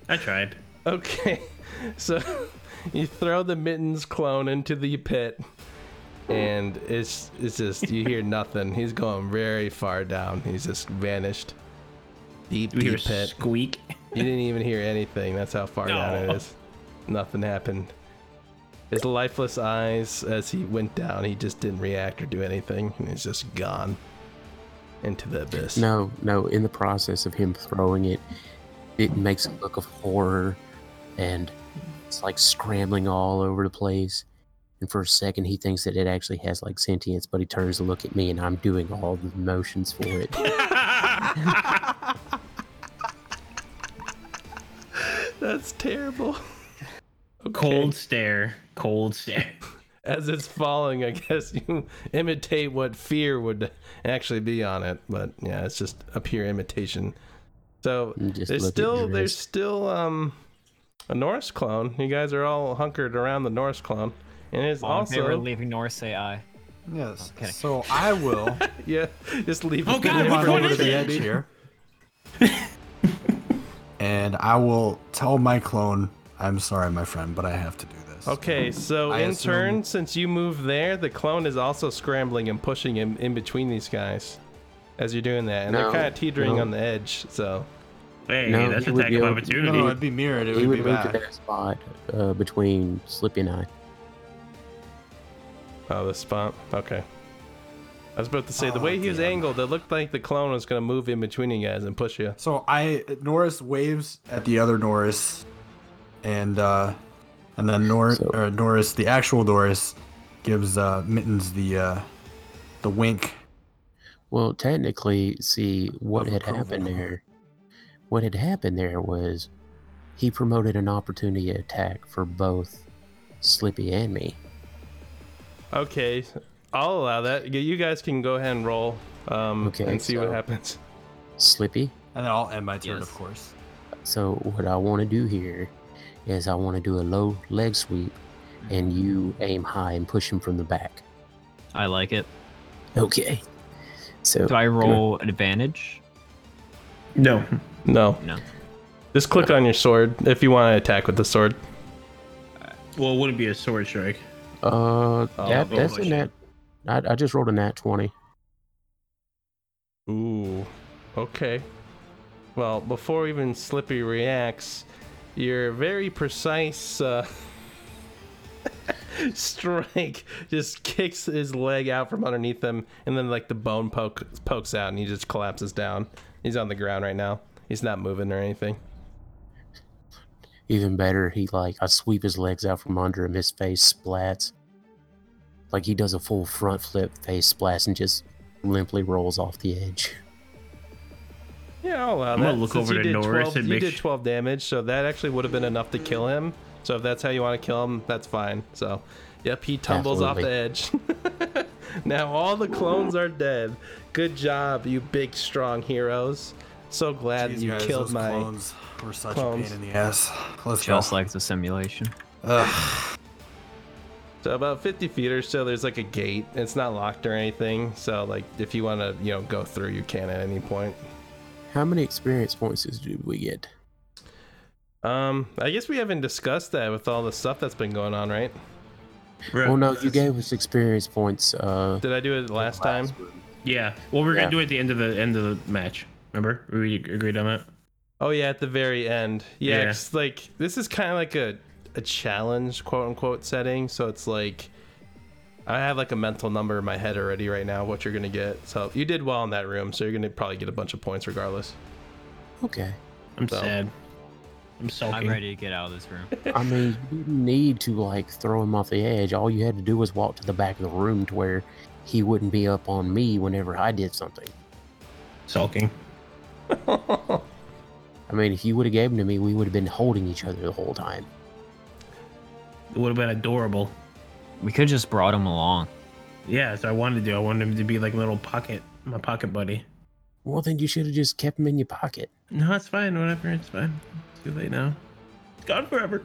I tried. Okay, so you throw the Mittens clone into the pit, and it's it's just you hear nothing. He's going very far down. He's just vanished. Deep, deep pit. Hear a squeak. You didn't even hear anything. That's how far no. down it is. Nothing happened. His lifeless eyes, as he went down, he just didn't react or do anything, and he's just gone into the abyss. No, no, in the process of him throwing it, it makes a look of horror, and it's like scrambling all over the place. And for a second, he thinks that it actually has like sentience, but he turns to look at me, and I'm doing all the motions for it. That's terrible. Okay. Cold stare, cold stare. as it's falling, I guess you imitate what fear would actually be on it. But yeah, it's just a pure imitation. So there's still there's still um a Norris clone. You guys are all hunkered around the Norris clone, and it's all also in favor of leaving Norris. Say aye. Yes. Okay. So I will. Yeah. Just leave. Oh God! Which one is it? And I will tell my clone, I'm sorry, my friend, but I have to do this. Okay, so I in assume... turn, since you moved there, the clone is also scrambling and pushing him in between these guys as you're doing that. And no, they're kind of teetering no. on the edge, so. Hey, no, that's an attack of opportunity. No, it'd be mirrored. It would, would be back. He would move to that spot uh, between Slippy and I. Oh, the spot? Okay. I was about to say, the oh, way he was damn. angled, it looked like the clone was going to move in between you guys and push you. So I, Norris waves at the other Norris, and uh, and then Nor- so. or Norris, the actual Norris, gives uh, Mittens the uh, the wink. Well, technically, see, what had happened there, what had happened there was he promoted an opportunity attack for both Slippy and me. Okay, I'll allow that. You guys can go ahead and roll um, okay, and see so what happens. Slippy. And then I'll end my turn, yes. of course. So what I want to do here is I want to do a low leg sweep, and you aim high and push him from the back. I like it. Okay. So do I roll an advantage? No. No. No. Just click no. on your sword if you want to attack with the sword. Well, it wouldn't be a sword strike. Uh, oh, that, that's in that. I, I just rolled a nat twenty. Ooh, okay. Well, before even Slippy reacts, your very precise uh, strike just kicks his leg out from underneath him, and then like the bone poke, pokes out, and he just collapses down. He's on the ground right now. He's not moving or anything. Even better, he like I sweep his legs out from under him. His face splats. Like he does a full front flip, face splash, and just limply rolls off the edge. Yeah, I'll allow I'm that. Gonna look Since over to Norris twelve, and make you did twelve damage, so that actually would have been enough to kill him. So if that's how you want to kill him, that's fine. So, yep, he tumbles Absolutely. off the edge. Now all the clones are dead. Good job, you big strong heroes. So glad Jeez, you guys, killed those my clones. We're such clones. a pain in the ass. Let's Just go. like the simulation. Ugh. So about fifty feet or so, there's like a gate. It's not locked or anything. So like, if you want to, you know, go through, you can at any point. How many experience points did we get? Um, I guess we haven't discussed that with all the stuff that's been going on, right? Well, oh, no, you gave us experience points. Uh, did I do it last, last time? Room. Yeah. Well, we're yeah. gonna do it at the end of the end of the match. Remember, we agreed on that. Oh yeah, at the very end. Yeah, yeah. It's like this is kind of like a, a challenge, quote unquote, setting. So it's like I have like a mental number in my head already right now what you're gonna get. So you did well in that room, so you're gonna probably get a bunch of points regardless. Okay. I'm so. sad. I'm sulking. I'm ready to get out of this room. I mean, you didn't need to like throw him off the edge. All you had to do was walk to the back of the room to where he wouldn't be up on me whenever I did something. Sulking. I mean, if you would have gave them to me, we would have been holding each other the whole time. It would have been adorable. We could have just brought him along. Yeah, that's what I wanted to do. I wanted him to be like a little pocket, my pocket buddy. Well, then you should have just kept him in your pocket. No, it's fine. Whatever, it's fine. It's too late now. It's gone forever.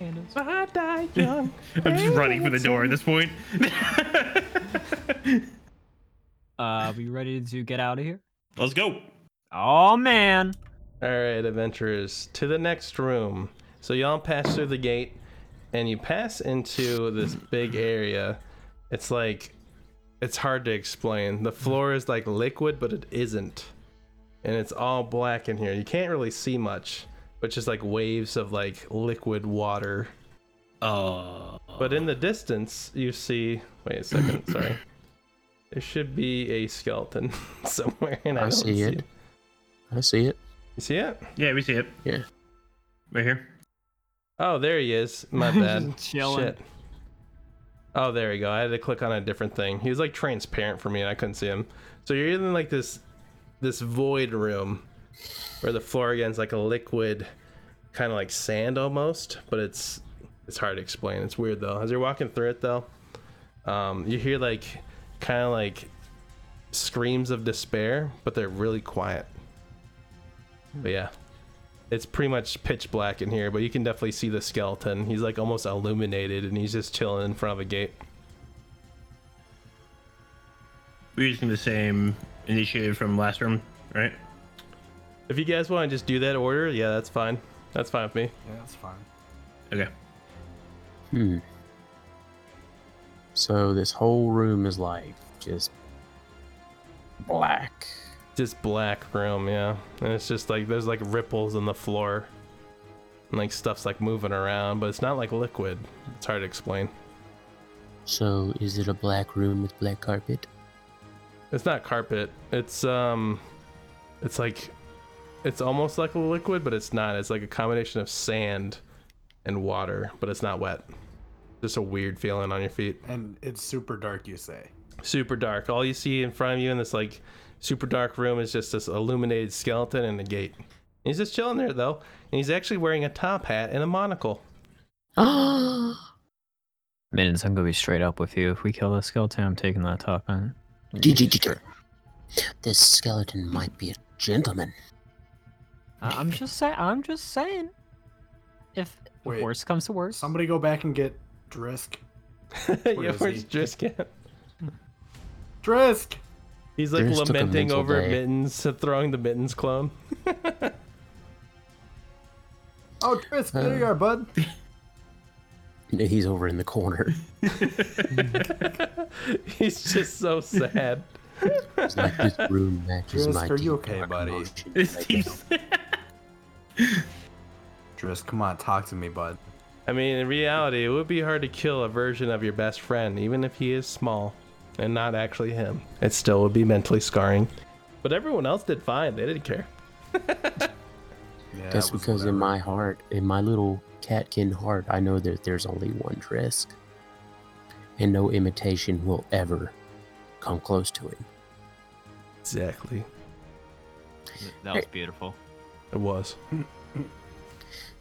And it's I die young. I'm just running for the door at this point. uh, are we ready to get out of here? Let's go. Oh, man. All right, adventurers, to the next room. So y'all pass through the gate, and you pass into this big area. It's like, it's hard to explain. The floor is like liquid, but it isn't. And it's all black in here. You can't really see much, but just like waves of like liquid water. Oh. But in the distance, you see, wait a second, sorry. There should be a skeleton somewhere, and I, I don't see it. it. I see it. You see it? Yeah, we see it. Yeah. Right here. Oh, there he is. My bad. Shit. Oh, there we go. I had to click on a different thing. He was like transparent for me and I couldn't see him. So you're in like this this void room where the floor again is like a liquid kind of like sand almost, but it's it's hard to explain. It's weird though. As you're walking through it though, Um, you hear like kind of like screams of despair, but they're really quiet. But yeah, it's pretty much pitch black in here, but you can definitely see the skeleton. He's like almost illuminated, and he's just chilling in front of a gate. We're using the same initiative from last room, right? If you guys want to just do that order, yeah, that's fine. That's fine with me. Yeah, that's fine. Okay. Hmm. So this whole room is like just black. Just black room, yeah. And it's just like there's like ripples on the floor, and like stuff's like moving around, but it's not like liquid. It's hard to explain. So is it a black room with black carpet? It's not carpet. It's um, it's like, it's almost like a liquid, but it's not. It's like a combination of sand and water, but it's not wet. Just a weird feeling on your feet. And it's super dark, you say? Super dark. All you see in front of you in this like super dark room is just this illuminated skeleton and a gate. And he's just chilling there though, and he's actually wearing a top hat and a monocle. Ah. Mittens, I'm gonna be straight up with you. If we kill this skeleton, I'm taking that top hat. This skeleton might be a gentleman. I'm just saying. I'm just saying. If Wait, worse comes to worse, somebody go back and get Drisk. Yeah, where's Drisk at? Drisk. He's like Drisk lamenting over day. Mittens, throwing the Mittens clone. Oh, Drisk, uh, there you are, bud. He's over in the corner. He's just so sad. It's like this room matches Drisk, my are you okay, buddy? Emotions, Drisk, come on, talk to me, bud. I mean, in reality, it would be hard to kill a version of your best friend, even if he is small and not actually him. It still would be mentally scarring. But everyone else did fine. They didn't care. Yeah, that's because whatever. In my heart, in my little catkin heart, I know that there's only one Drisk, and no imitation will ever come close to it. Exactly. That was beautiful. It was.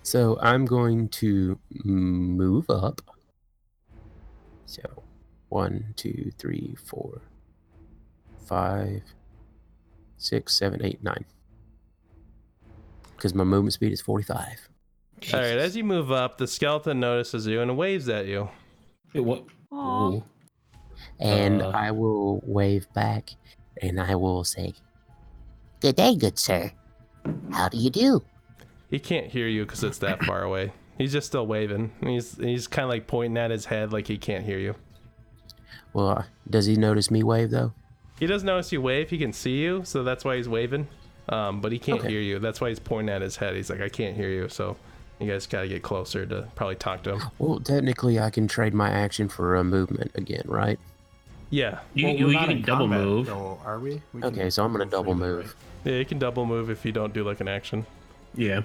So I'm going to move up. So one, two, three, four, five, six, seven, eight, nine. Because my movement speed is forty-five. Jesus. All right, as you move up, the skeleton notices you and waves at you. It what? Aww. And uh, I will wave back, and I will say, "Good day, good sir. How do you do?" He can't hear you because it's that far away. He's just still waving. He's he's kind of like pointing at his head, like he can't hear you. Well, does he notice me wave though? He does notice you wave. He can see you, so that's why he's waving. Um, but he can't okay. hear you. That's why he's pointing at his head. He's like, "I can't hear you." So. You guys gotta get closer to probably talk to him. Well, technically, I can trade my action for a movement again, right? Yeah. You, well, you, you can double combat, move. Though, are we? we okay, so I'm gonna double move. Right? Yeah, you can double move if you don't do like an action. Yeah.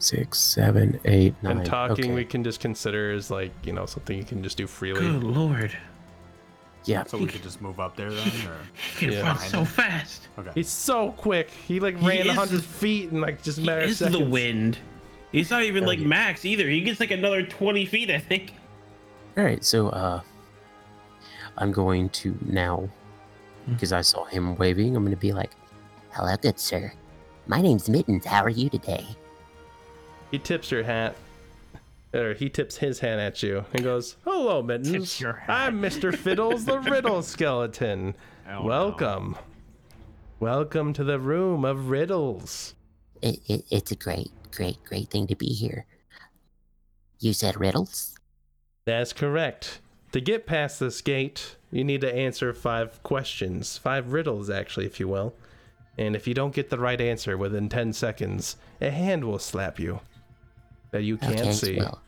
Six, seven, eight, nine. And talking, okay. We can just consider as like, you know, something you can just do freely. Good lord. Yeah. So we could just move up there then? Or... He yeah. runs so fast. Okay. He's so quick. He like ran he is, one hundred feet in like just a matter of seconds. He is the wind. He's not even, like, max either. He gets, like, another twenty feet, I think. All right, so, uh, I'm going to now, because I saw him waving, I'm going to be like, "Hello, good sir. My name's Mittens. How are you today?" He tips your hat, or he tips his hat at you and goes, "Hello, Mittens. Tips your hat. I'm Mister Fiddles, the Riddle Skeleton. Oh, Welcome. No. Welcome to the room of riddles." It, it, it's a great... Great, great thing to be here. You said riddles? That's correct. To get past this gate, you need to answer five questions. Five riddles, actually, if you will. And if you don't get the right answer within ten seconds, a hand will slap you that you can't okay, see. Well,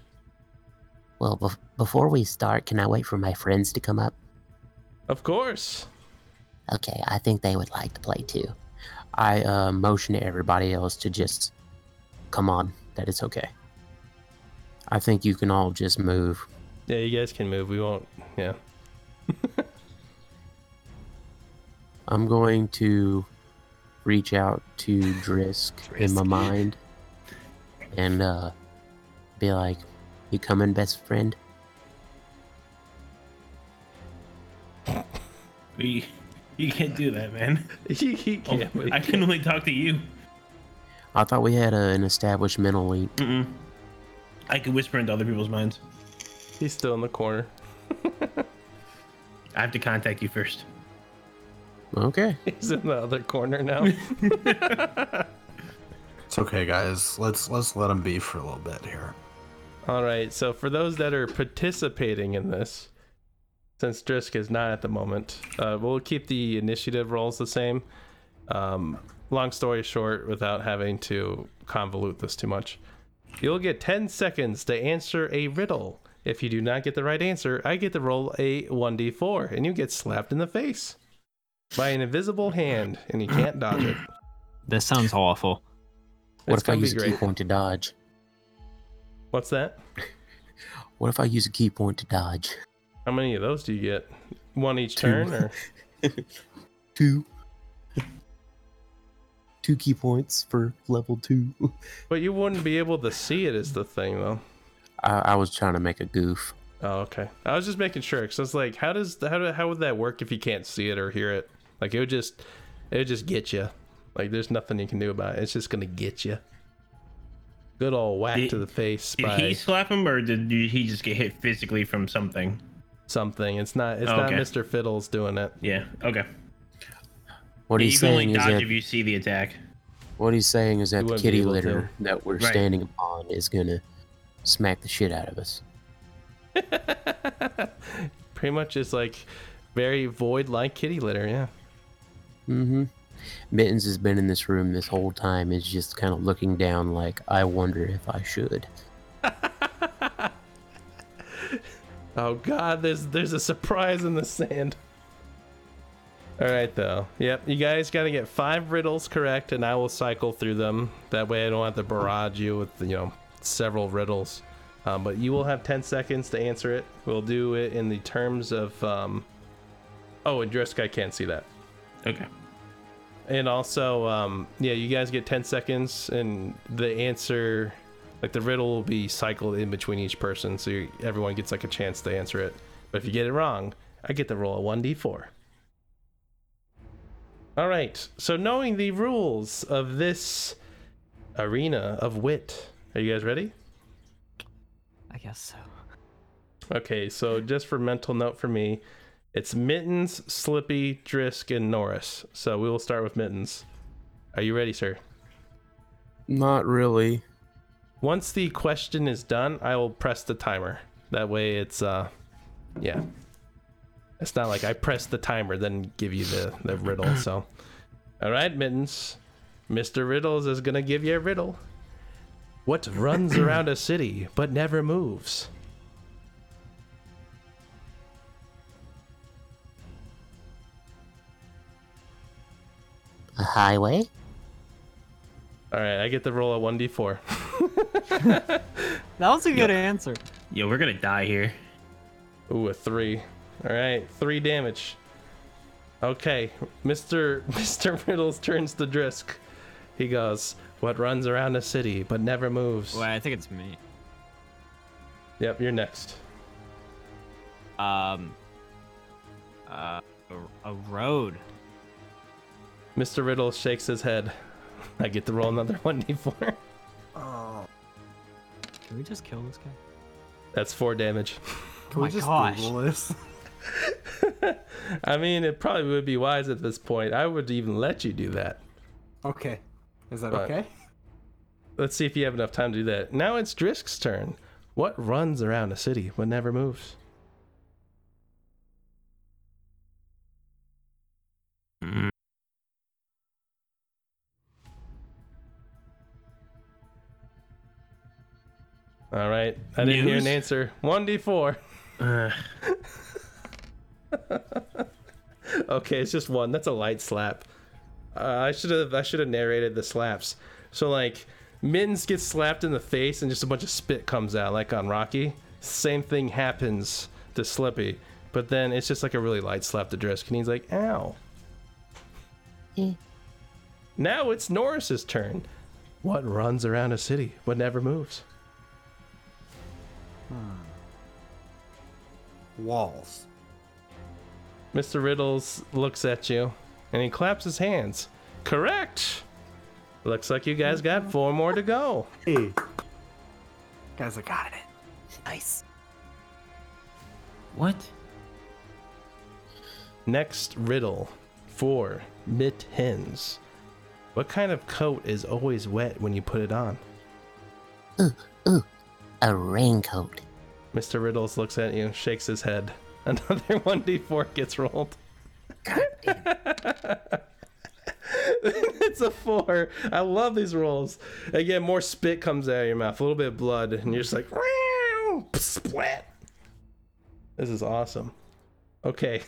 well be- before we start, can I wait for my friends to come up? Of course. Okay, I think they would like to play too. I uh, motion to everybody else to just... Come on, that is okay. I think you can all just move. Yeah, you guys can move. We won't. Yeah. I'm going to reach out to Drisk, Drisk in my mind and uh, be like, "You coming, best friend?" You, you can't do that, man. he, he can't. Oh, I can only talk to you. I thought we had a, an established mental link. Mm-mm. I can whisper into other people's minds. He's still in the corner. I have to contact you first. Okay. He's in the other corner now. It's okay, guys. Let's let's let him be for a little bit here. All right. So for those that are participating in this, since Drisk is not at the moment, uh, we'll keep the initiative rolls the same. Um, long story short, without having to convolute this too much, you'll get ten seconds to answer a riddle. If you do not get the right answer, I get to roll a one d four, and you get slapped in the face by an invisible hand, and you can't dodge it. That sounds awful. What it's if I use a key point to dodge? What's that? What if I use a key point to dodge? How many of those do you get? One each Two. turn? Or Two. Two key points for level two. But you wouldn't be able to see it is the thing, though. I, I was trying to make a goof. Oh, okay. I was just making sure, because I was like, how does how do, how would that work if you can't see it or hear it? Like, it would just, it would just get you. Like, there's nothing you can do about it. It's just going to get you. Good old whack did, to the face. Did by... he slap him, or did he just get hit physically from something? Something. It's not It's oh, not okay. Mister Fiddles doing it. Yeah, okay. What yeah, he's you saying can only dodge that, if you see the attack. What he's saying is that the kitty litter to. that we're right. standing upon is going to smack the shit out of us. Pretty much is like very void-like kitty litter, yeah. Mm-hmm. Mittens has been in this room this whole time, is just kind of looking down like, I wonder if I should. Oh god, there's there's a surprise in the sand. Alright though. Yep, you guys gotta get five riddles correct, and I will cycle through them. That way I don't have to barrage you with, you know, several riddles. Um, but you will have ten seconds to answer it. We'll do it in the terms of... Um... Oh, and Drisk, I can't see that. Okay. And also, um, yeah, you guys get ten seconds, and the answer, like the riddle will be cycled in between each person, so you, everyone gets like a chance to answer it. But if you get it wrong, I get to roll a one d four. All right, so knowing the rules of this arena of wit, are you guys ready? I guess so. Okay, so just for mental note for me, it's Mittens, Flippy, Drisk, and Norris. So we will start with Mittens. Are you ready, sir? Not really. Once the question is done, I will press the timer. That way it's, uh, yeah. It's not like I press the timer, then give you the, the riddle, so. All right, Mittens. Mister Riddles is going to give you a riddle. What runs around a city but never moves? A highway? Alright, I get to roll a one d four. That was a good yo, answer. Yo, we're gonna die here. Ooh, a three. Alright, three damage. Okay, Mister Mister Riddles turns to Drisk. He goes, what runs around a city but never moves? Well, I think it's me. Yep, you're next. Um, uh, a, a road. Mister Riddle shakes his head. I get to roll another one d four. Oh. Can we just kill this guy? That's four damage. Can oh we just Google this? I mean, it probably would be wise at this point. I would even let you do that. Okay. Is that but okay? Let's see if you have enough time to do that. Now it's Drisk's turn. What runs around a city but never moves? All right, I didn't News? hear an answer. one d four. Uh. Okay, it's just one. That's a light slap. Uh, I should have I should have narrated the slaps. So like, Mittens gets slapped in the face and just a bunch of spit comes out, like on Rocky. Same thing happens to Slippy, but then it's just like a really light slap to Drisk, and he's like, "Ow." Mm. Now it's Norris's turn. What runs around a city but never moves? Hmm. Walls. Mister Riddles looks at you, and he claps his hands. Correct! Looks like you guys got four more to go. Hey. Guys, I got it. Nice. What? Next riddle for Mittens. What kind of coat is always wet when you put it on? Ooh, ooh, a raincoat. Mister Riddles looks at you, shakes his head. Another one d four gets rolled. God damn. It's a four. I love these rolls. Again, more spit comes out of your mouth, a little bit of blood, and you're just like, Meow! Splat. This is awesome. Okay.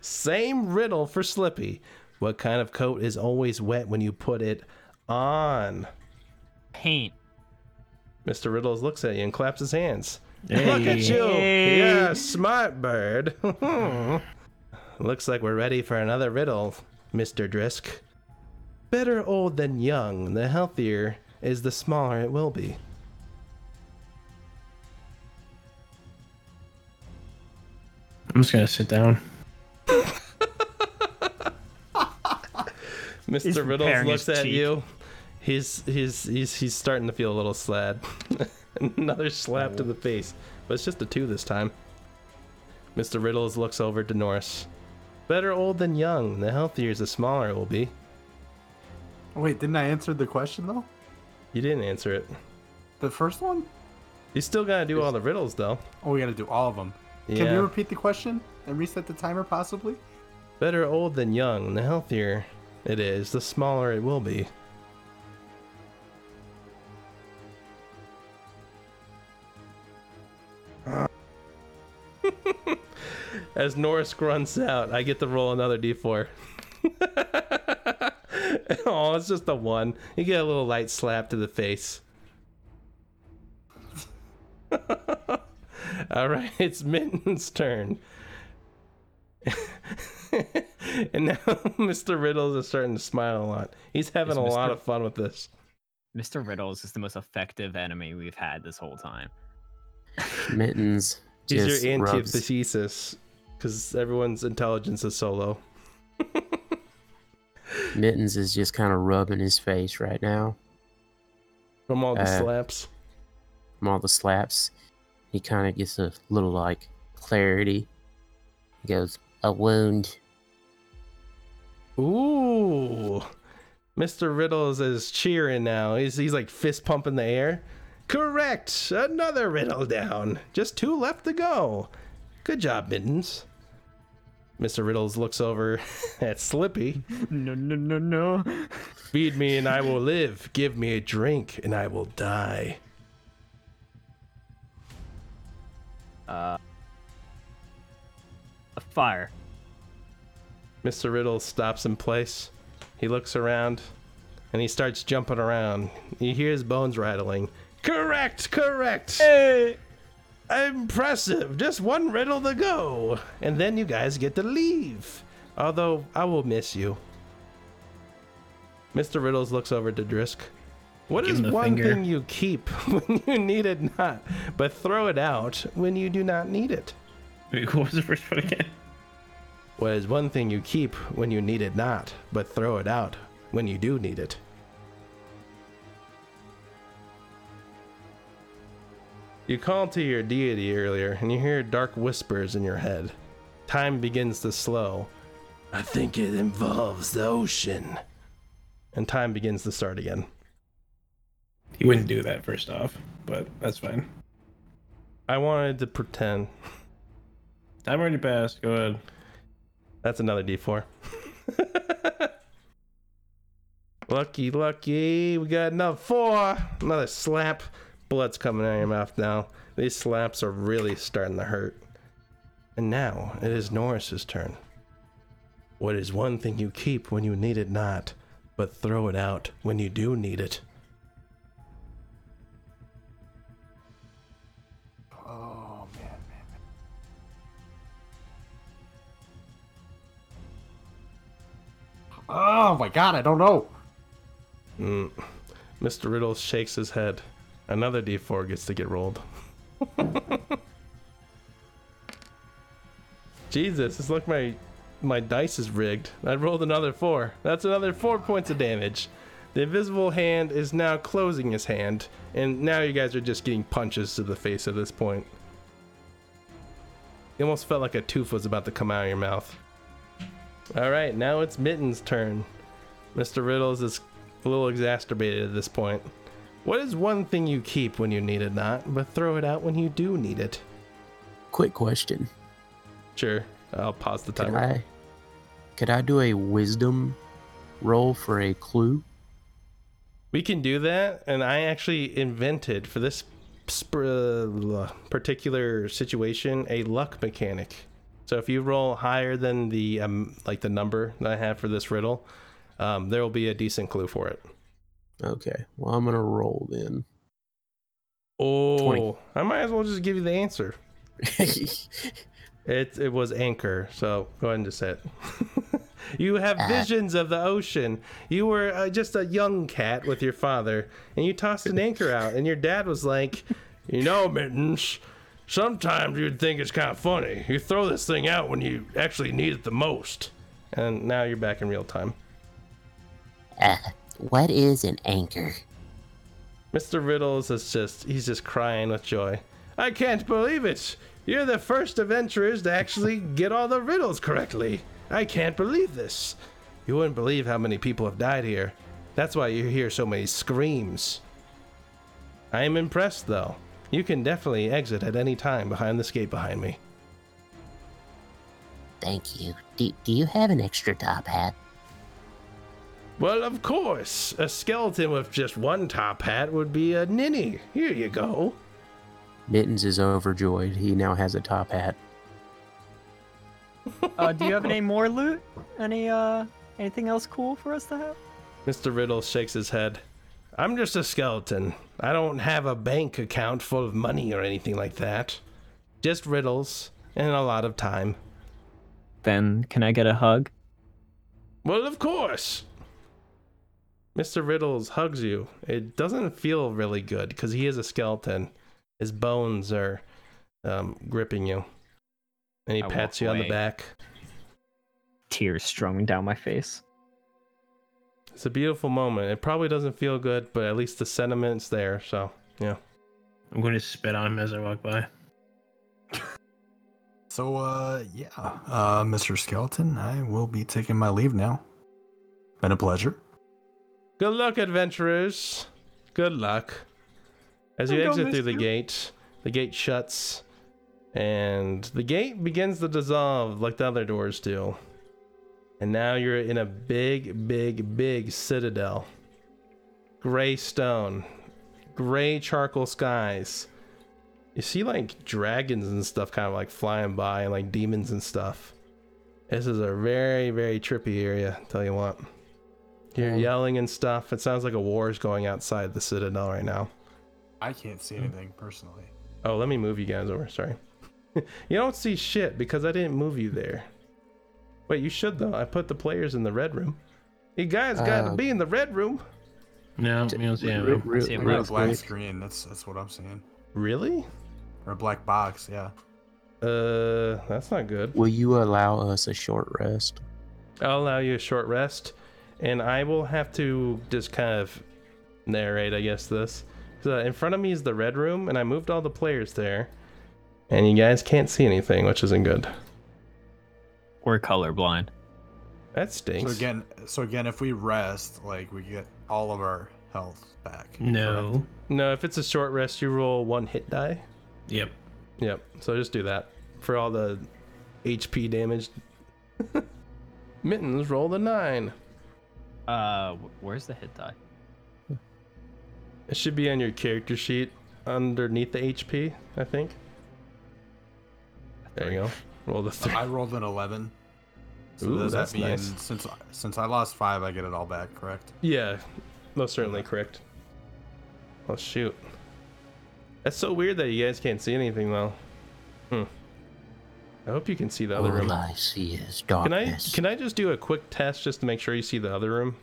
Same riddle for Slippy. What kind of coat is always wet when you put it on? Paint. Mister Riddles looks at you and claps his hands. Hey. Look at you. Hey. Yeah, smart bird. Looks like we're ready for another riddle, Mister Drisk. Better old than young. The healthier is, the smaller it will be. I'm just going to sit down. Mister He's Riddles looks at cheek. you. He's, he's he's he's starting to feel a little sad. Another slap oh. to the face. But it's just a two this time. Mister Riddles looks over to Norris. Better old than young. The healthier, the smaller it will be. Wait, didn't I answer the question, though? You didn't answer it. The first one? You still got to do There's... all the riddles, though. Oh, we got to do all of them. Yeah. Can you repeat the question and reset the timer, possibly? Better old than young. The healthier it is, the smaller it will be. As Norris grunts out, I get to roll another d four. Oh, it's just a one. You get a little light slap to the face. All right, it's Mittens' turn. And now Mister Riddles is starting to smile a lot. He's having a lot of fun with this. Mister Riddles is the most effective enemy we've had this whole time. Mittens. He's your antithesis, because everyone's intelligence is so low. Mittens is just kind of rubbing his face right now. From all the uh, slaps? From all the slaps. He kind of gets a little, like, clarity. He goes, a wound. Ooh. Mister Riddles is cheering now. He's, he's like, fist pumping the air. Correct. Another riddle down. Just two left to go. Good job, Mittens. Mister Riddles looks over at Slippy. No, no, no, no. Feed me and I will live. Give me a drink and I will die. Uh, a fire. Mister Riddles stops in place. He looks around and he starts jumping around. He hears bones rattling. Correct, correct. Hey. Impressive. Just one riddle to go. And then you guys get to leave. Although, I will miss you. Mister Riddles looks over to Drisk. What Give is one finger. thing you keep when you need it not, but throw it out when you do not need it? Wait, what was the first one again? What is one thing you keep when you need it not, but throw it out when you do need it? You called to your deity earlier, and you hear dark whispers in your head. Time begins to slow. I think it involves the ocean. And time begins to start again. He wouldn't do that, first off, but that's fine. I wanted to pretend. Time already passed. Go ahead. That's another d four. Lucky, lucky. We got another four. Another slap. Blood's coming out of your mouth now. These slaps are really starting to hurt. And now it is Norris's turn. What is one thing you keep when you need it not, but throw it out when you do need it? Oh, man, man, man. Oh, my God, I don't know. Mm. Mister Riddles shakes his head. Another d four gets to get rolled. Jesus, it's like my my dice is rigged. I rolled another four. That's another four points of damage. The invisible hand is now closing his hand, and now you guys are just getting punches to the face at this point. It almost felt like a tooth was about to come out of your mouth. All right, now it's Mittens' turn. Mister Riddles is a little exacerbated at this point. What is one thing you keep when you need it not, but throw it out when you do need it? Quick question. Sure, I'll pause the timer. Could I, could I do a wisdom roll for a clue? We can do that, and I actually invented for this particular situation a luck mechanic. So if you roll higher than the um, like the number that I have for this riddle, um, there will be a decent clue for it. Okay, well, I'm going to roll then. Oh, twenty. I might as well just give you the answer. it, it was anchor, so go ahead and just say it. You have ah. visions of the ocean. You were uh, just a young cat with your father, and you tossed an anchor out, and your dad was like, you know, Mittens, sometimes you'd think it's kind of funny. You throw this thing out when you actually need it the most. And now you're back in real time. Ah. Uh. What is an anchor? Mister Riddles is just, he's just crying with joy. I can't believe it. You're the first adventurers to actually get all the riddles correctly. I can't believe this. You wouldn't believe how many people have died here. That's why you hear so many screams. I am impressed, though. You can definitely exit at any time behind this gate behind me. Thank you. Do, do you have an extra top hat? Well, of course. A skeleton with just one top hat would be a ninny. Here you go. Mittens is overjoyed. He now has a top hat. uh, do you have any more loot? Any, uh, anything else cool for us to have? Mister Riddle shakes his head. I'm just a skeleton. I don't have a bank account full of money or anything like that. Just riddles and a lot of time. Then can I get a hug? Well, of course. Mister Riddles hugs you. It doesn't feel really good because he is a skeleton. His bones are um, gripping you. And he I pats you away. On the back. Tears streaming down my face. It's a beautiful moment. It probably doesn't feel good, but at least the sentiment's there. So, yeah. I'm going to spit on him as I walk by. so, uh, yeah. Uh, Mister Skeleton, I will be taking my leave now. Been a pleasure. Good luck, adventurers. Good luck. As you exit through the gate, the gate shuts, and the gate begins to dissolve like the other doors do. And now you're in a big, big, big citadel. Gray stone, gray charcoal skies. You see like dragons and stuff kind of like flying by, and like demons and stuff. This is a very, very trippy area, tell you what. You're yelling and stuff. It sounds like a war is going outside the citadel right now. I can't see anything personally. Oh, let me move you guys over. Sorry. You don't see shit because I didn't move you there. Wait, you should though. I put the players in the red room. You guys uh, gotta be in the red room. No, we don't see anything. We got a black screen. That's that's what I'm seeing. Really? Or a black box? Yeah. Uh, that's not good. Will you allow us a short rest? I'll allow you a short rest. And I will have to just kind of narrate, I guess, this. So in front of me is the red room, and I moved all the players there. And you guys can't see anything, which isn't good. We're colorblind. That stinks. So again, so again, if we rest, like, we get all of our health back. No. Correct? No, if it's a short rest, you roll one hit die. Yep. Yep, so just do that for all the H P damage. Mittens rolled a nine. Uh, where's the hit die? It should be on your character sheet underneath the H P, I think. There you go. Roll the three. I rolled an eleven. So Ooh, does that's that mean nice. since since I lost five, I get it all back, correct? Yeah, most certainly yeah. correct. Oh shoot, that's so weird that you guys can't see anything though. Hmm. I hope you can see the other All room. All I see is darkness. Can I, can I just do a quick test just to make sure you see the other room?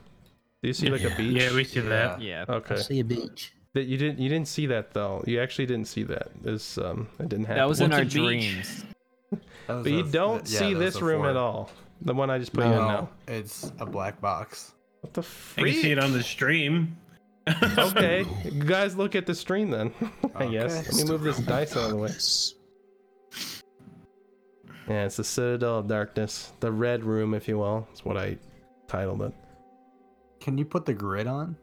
Do you see yeah. like a beach? Yeah, we see that. Yeah. Okay. I see a beach. That you didn't. You didn't see that though. You actually didn't see that. This um. It didn't happen. That was in What's our dreams. But you don't th- yeah, see this room at all. The one I just put no, you in now. It's a black box. What the freak? You can see it on the stream. Okay. You guys look at the stream then. I okay. guess. Let me move this dice out of the way. Yeah, it's the Citadel of Darkness. The red room, if you will. That's what I titled it. Can you put the grid on?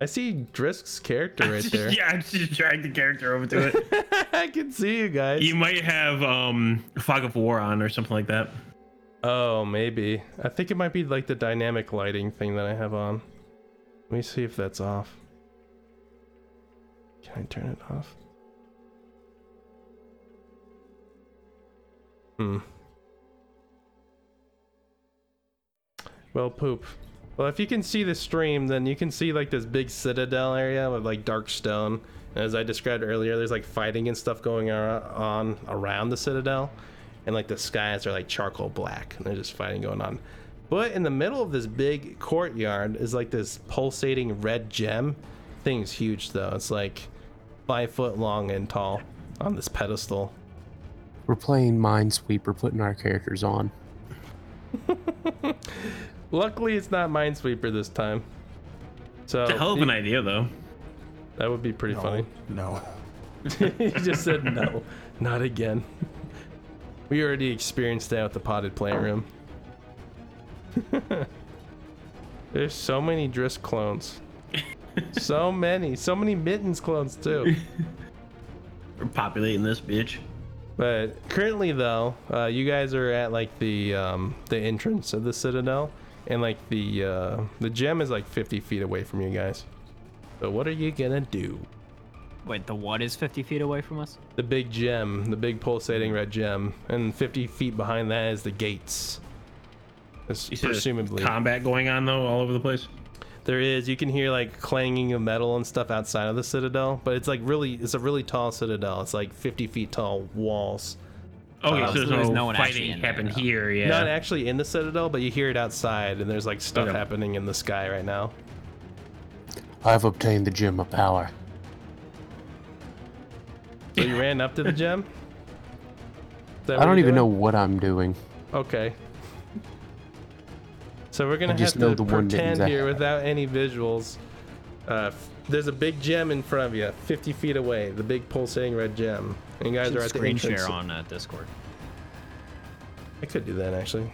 I see Drisk's character right there. Yeah, I just dragged the character over to it. I can see you guys. You might have um, Fog of War on or something like that. Oh, maybe. I think it might be like the dynamic lighting thing that I have on. Let me see if that's off. Can I turn it off? Hmm. Well, poop. Well, if you can see the stream, then you can see like this big citadel area with like dark stone. And as I described earlier, there's like fighting and stuff going on around the citadel. And like the skies are like charcoal black and there's just fighting going on. But in the middle of this big courtyard is like this pulsating red gem. Thing's huge though. It's like five foot long and tall on this pedestal. We're playing Minesweeper, putting our characters on. Luckily, it's not Minesweeper this time. So it's a hell of an idea, though. That would be pretty no, funny. No. He just said no. Not again. We already experienced that with the potted playroom. There's so many Drisk clones. So many. So many Mittens clones, too. We're populating this bitch. But currently, though, uh, you guys are at, like, the um, the entrance of the Citadel. And, like, the uh, the gem is, like, fifty feet away from you guys. So what are you gonna do? Wait, the what is fifty feet away from us? The big gem. The big pulsating red gem. And fifty feet behind that is the gates. That's presumably. Combat going on, though, all over the place? There is. You can hear, like, clanging of metal and stuff outside of the Citadel. But it's, like, really... It's a really tall Citadel. It's, like, fifty feet tall walls. Okay, um, so there's no, no one fighting happened here, yeah. Not actually in the Citadel, but you hear it outside, and there's, like, stuff okay. happening in the sky right now. I've obtained the Gem of Power. So you ran up to the gem? I don't even doing? know what I'm doing. Okay. So we're going to have to pretend here without any visuals. Uh, f- there's a big gem in front of you, fifty feet away. The big pulsating red gem. And you guys are at the entrance. Screen share on uh, Discord. I could do that, actually.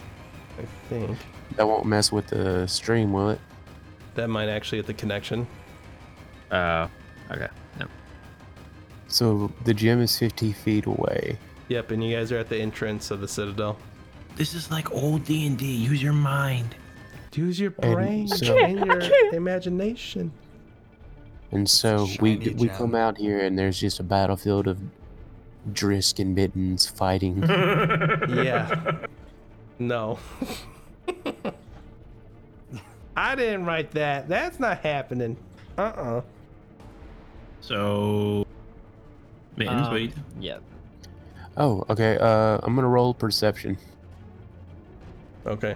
I think. That won't mess with the stream, will it? That might actually hit the connection. Uh, okay. Yep. So the gem is fifty feet away. Yep, and you guys are at the entrance of the Citadel. This is like old D and D. Use your mind. Use your brain so, and your imagination. And so we gem. we come out here and there's just a battlefield of Drisk and Mittens fighting. Yeah. No. I didn't write that. That's not happening. Uh-uh. So Mittens, um, wait. Yeah. Oh, okay. Uh, I'm gonna roll perception. Okay.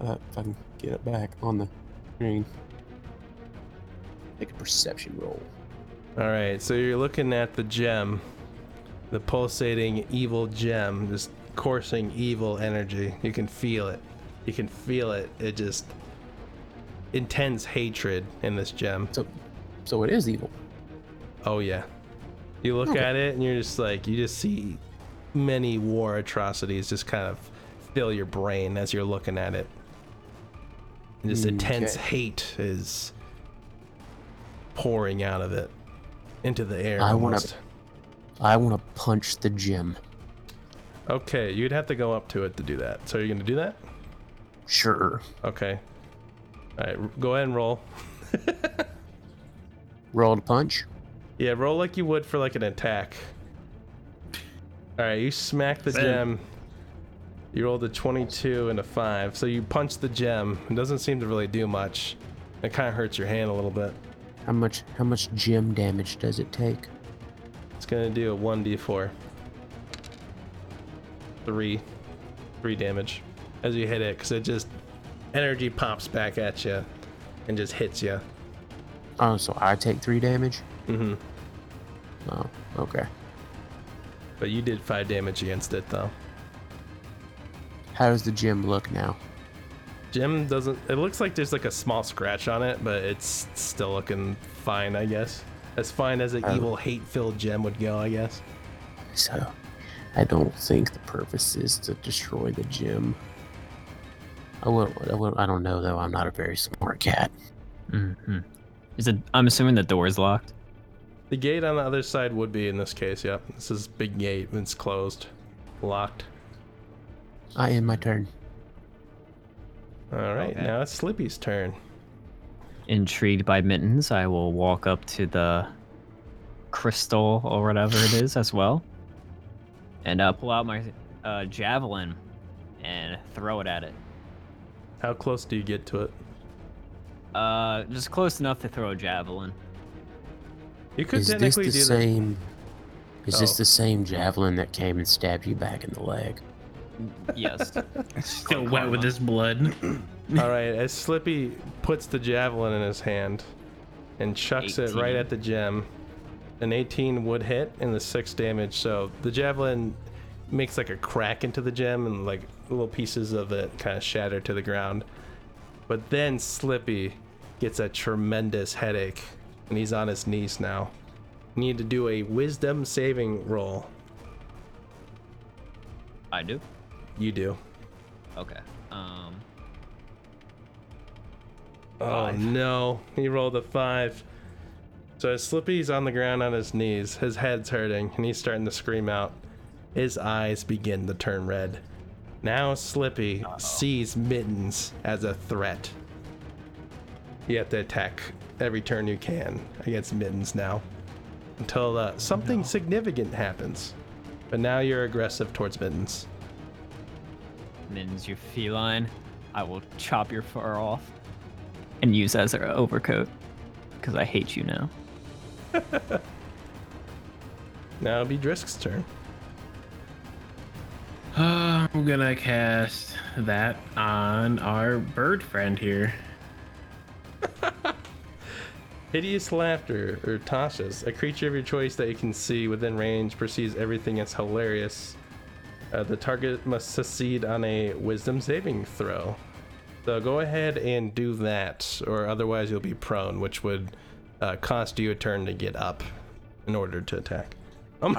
Uh, if I can get it back on the screen. Make a perception roll. Alright, so you're looking at the gem. The pulsating evil gem. Just coursing evil energy. You can feel it. You can feel it. It just... Intense hatred in this gem. So, so it is evil. Oh, yeah. You look okay. at it and you're just like... You just see many war atrocities just kind of... fill your brain as you're looking at it. This intense okay. hate is pouring out of it into the air. I want to I want to punch the gem. Okay, you'd have to go up to it to do that. So you're going to do that? Sure. Okay. All right, go ahead and roll. Roll to punch? Yeah, roll like you would for like an attack. All right, you smack the Same. gem. You rolled a twenty-two and a five, so you punch the gem. It doesn't seem to really do much. It kind of hurts your hand a little bit. How much How much gem damage does it take? It's going to do a one d four. Three. Three damage as you hit it, because it just... Energy pops back at you and just hits you. Oh, so I take three damage? Mm-hmm. Oh, okay. But you did five damage against it, though. How does the gem look now? Gem doesn't... It looks like there's like a small scratch on it, but it's still looking fine, I guess. As fine as an um, evil, hate-filled gem would go, I guess. So, I don't think the purpose is to destroy the gem. I, will, I, will, I don't know, though. I'm not a very smart cat. Mm-hmm. Is it? I'm assuming the door's locked? The gate on the other side would be in this case, yeah. This is big gate. It's closed. Locked. I end my turn. All right, okay. Now it's Slippy's turn. Intrigued by Mittens, I will walk up to the crystal or whatever it is as well, and uh, pull out my uh, javelin and throw it at it. How close do you get to it? Uh, just close enough to throw a javelin. You could is technically this the do same? That. Is oh. this the same javelin that came and stabbed you back in the leg? Yes. Still wet karma. With his blood. All right, as Slippy puts the javelin in his hand and chucks eighteen. It right at the gem, an eighteen would hit and the six damage. So the javelin makes like a crack into the gem and like little pieces of it kind of shatter to the ground. But then Slippy gets a tremendous headache and he's on his knees now. You need to do a wisdom saving roll. I do? You do. Okay. Um. Oh, five. No. He rolled a five. So Slippy's on the ground on his knees. His head's hurting, and he's starting to scream out. His eyes begin to turn red. Now Slippy Uh-oh. sees Mittens as a threat. You have to attack every turn you can against Mittens now until uh, something no. significant happens. But now you're aggressive towards Mittens. Mittens, you feline. I will chop your fur off and use as our overcoat because I hate you now. Now it'll be Drisk's turn. Uh, I'm going to cast that on our bird friend here. Hideous laughter, or Tasha's, a creature of your choice that you can see within range, perceives everything as hilarious. Uh, the target must succeed on a wisdom saving throw. So go ahead and do that, or otherwise you'll be prone, which would uh, cost you a turn to get up in order to attack. Um,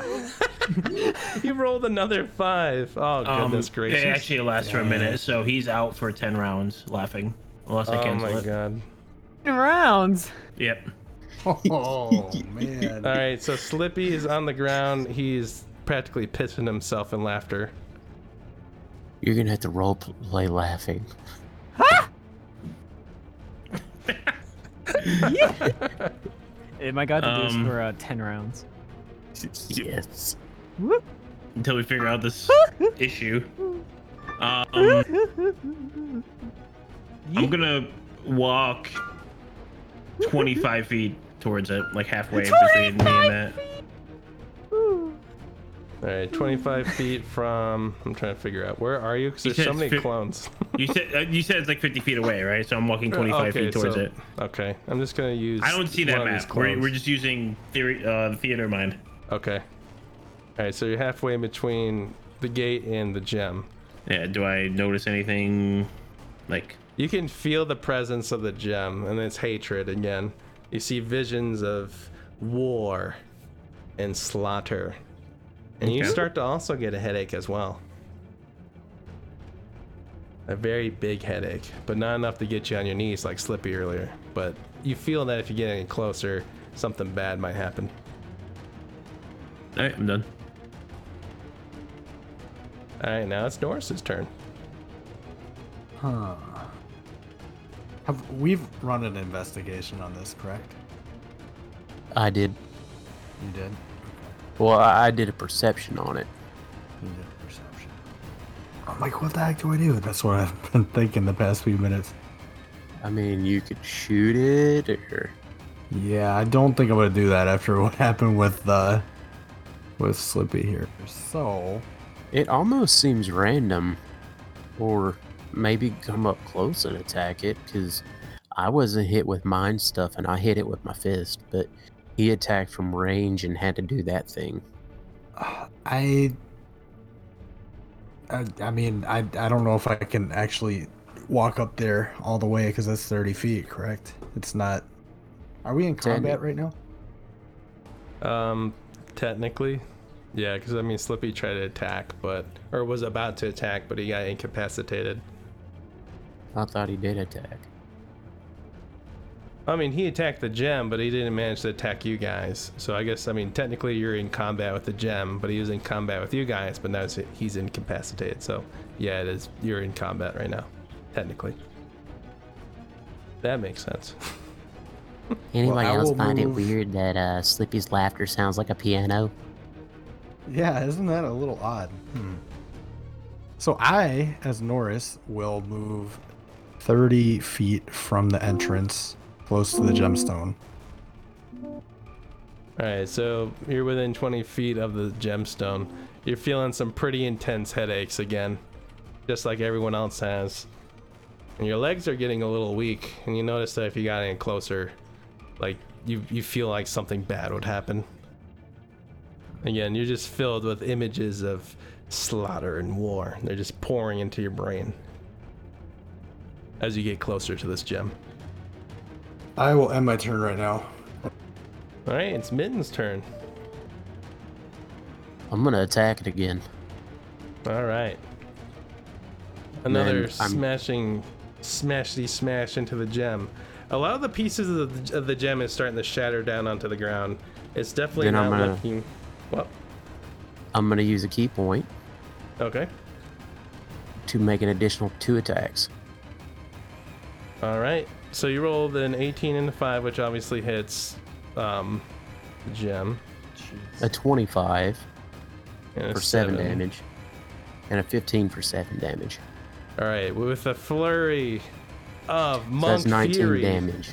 you rolled another five. Oh, goodness um, gracious. It actually lasts for a minute, so he's out for ten rounds laughing. Unless I cancel it. Oh, my God. Rounds. Yep. Oh, man. All right, so Slippy is on the ground. He's practically pissing himself in laughter. You're going to have to role play laughing. Ha! Yeah. Am I got to do this um, for uh, ten rounds? Yes. Until we figure out this issue. Um, I'm going to walk twenty-five feet towards it, like halfway between me and that. Alright, twenty-five feet from... I'm trying to figure out, where are you? Because there's so many fi- clones. you said you said it's like fifty feet away, right? So I'm walking twenty-five okay, feet towards so, it. Okay, I'm just going to use... I don't see that map. We're, we're just using theory, uh, theater mind. Okay. Alright, so you're halfway in between the gate and the gem. Yeah, do I notice anything? Like... You can feel the presence of the gem and its hatred again. You see visions of war and slaughter. And okay. you start to also get a headache as well. A very big headache, but not enough to get you on your knees like Slippy earlier. But you feel that if you get any closer, something bad might happen. All right, I'm done. All right, now it's Norris's turn. Huh. Have, we've run an investigation on this, correct? I did. You did? Okay. Well, I, I did a perception on it. You did a perception. I'm like, what the heck do I do? That's what I've been thinking the past few minutes. I mean, you could shoot it, or... Yeah, I don't think I'm going to do that after what happened with, uh, with Slippy here. So... It almost seems random, or... Maybe come up close and attack it, because I wasn't hit with mine stuff and I hit it with my fist, but he attacked from range and had to do that thing. Uh, I, I, I mean, I, I don't know if I can actually walk up there all the way because that's thirty feet, correct? It's not. Are we in combat right now? Um, technically, yeah, because I mean, Flippy tried to attack, but or was about to attack, but he got incapacitated. I thought he did attack. I mean, he attacked the gem, but he didn't manage to attack you guys. So I guess, I mean, technically you're in combat with the gem, but he was in combat with you guys, but now he's incapacitated. So yeah, it is. You're in combat right now, technically. That makes sense. Anybody well, else find move. it weird that uh, Slippy's laughter sounds like a piano? Yeah, isn't that a little odd? Hmm. So I, as Norris, will move thirty feet from the entrance, close to the gemstone. Alright, so you're within twenty feet of the gemstone. You're feeling some pretty intense headaches again, just like everyone else has. And your legs are getting a little weak, and you notice that if you got any closer, like, you you feel like something bad would happen. Again, you're just filled with images of slaughter and war. They're just pouring into your brain as you get closer to this gem. I will end my turn right now. Alright, it's Mittens' turn. I'm gonna attack it again. Alright. Another smashing, smashy smash into the gem. A lot of the pieces of the, of the gem is starting to shatter down onto the ground. It's definitely not gonna, looking... Well, I'm gonna use a key point. Okay. To make an additional two attacks. Alright. So you rolled an eighteen and a five, which obviously hits um, the gem. Jeez. A twenty-five and a for seven. seven damage. And a fifteen for seven damage. Alright, with a flurry of monk so that's fury, damage.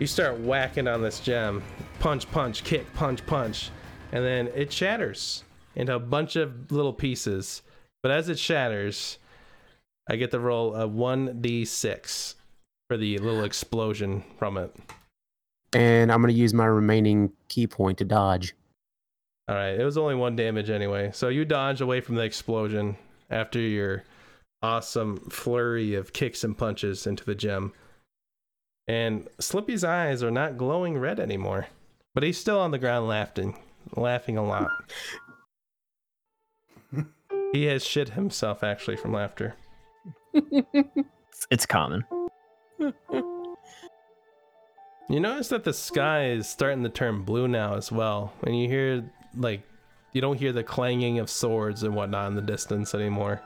You start whacking on this gem. Punch, punch, kick, punch, punch. And then it shatters into a bunch of little pieces. But as it shatters, I get to roll a one d six for the little explosion from it. And I'm going to use my remaining key point to dodge. Alright, it was only one damage anyway. So you dodge away from the explosion after your awesome flurry of kicks and punches into the gem. And Slippy's eyes are not glowing red anymore, but he's still on the ground laughing, laughing a lot. He has shit himself actually from laughter. It's common. You notice that the sky is starting to turn blue now as well, and you hear like you don't hear the clanging of swords and whatnot in the distance anymore.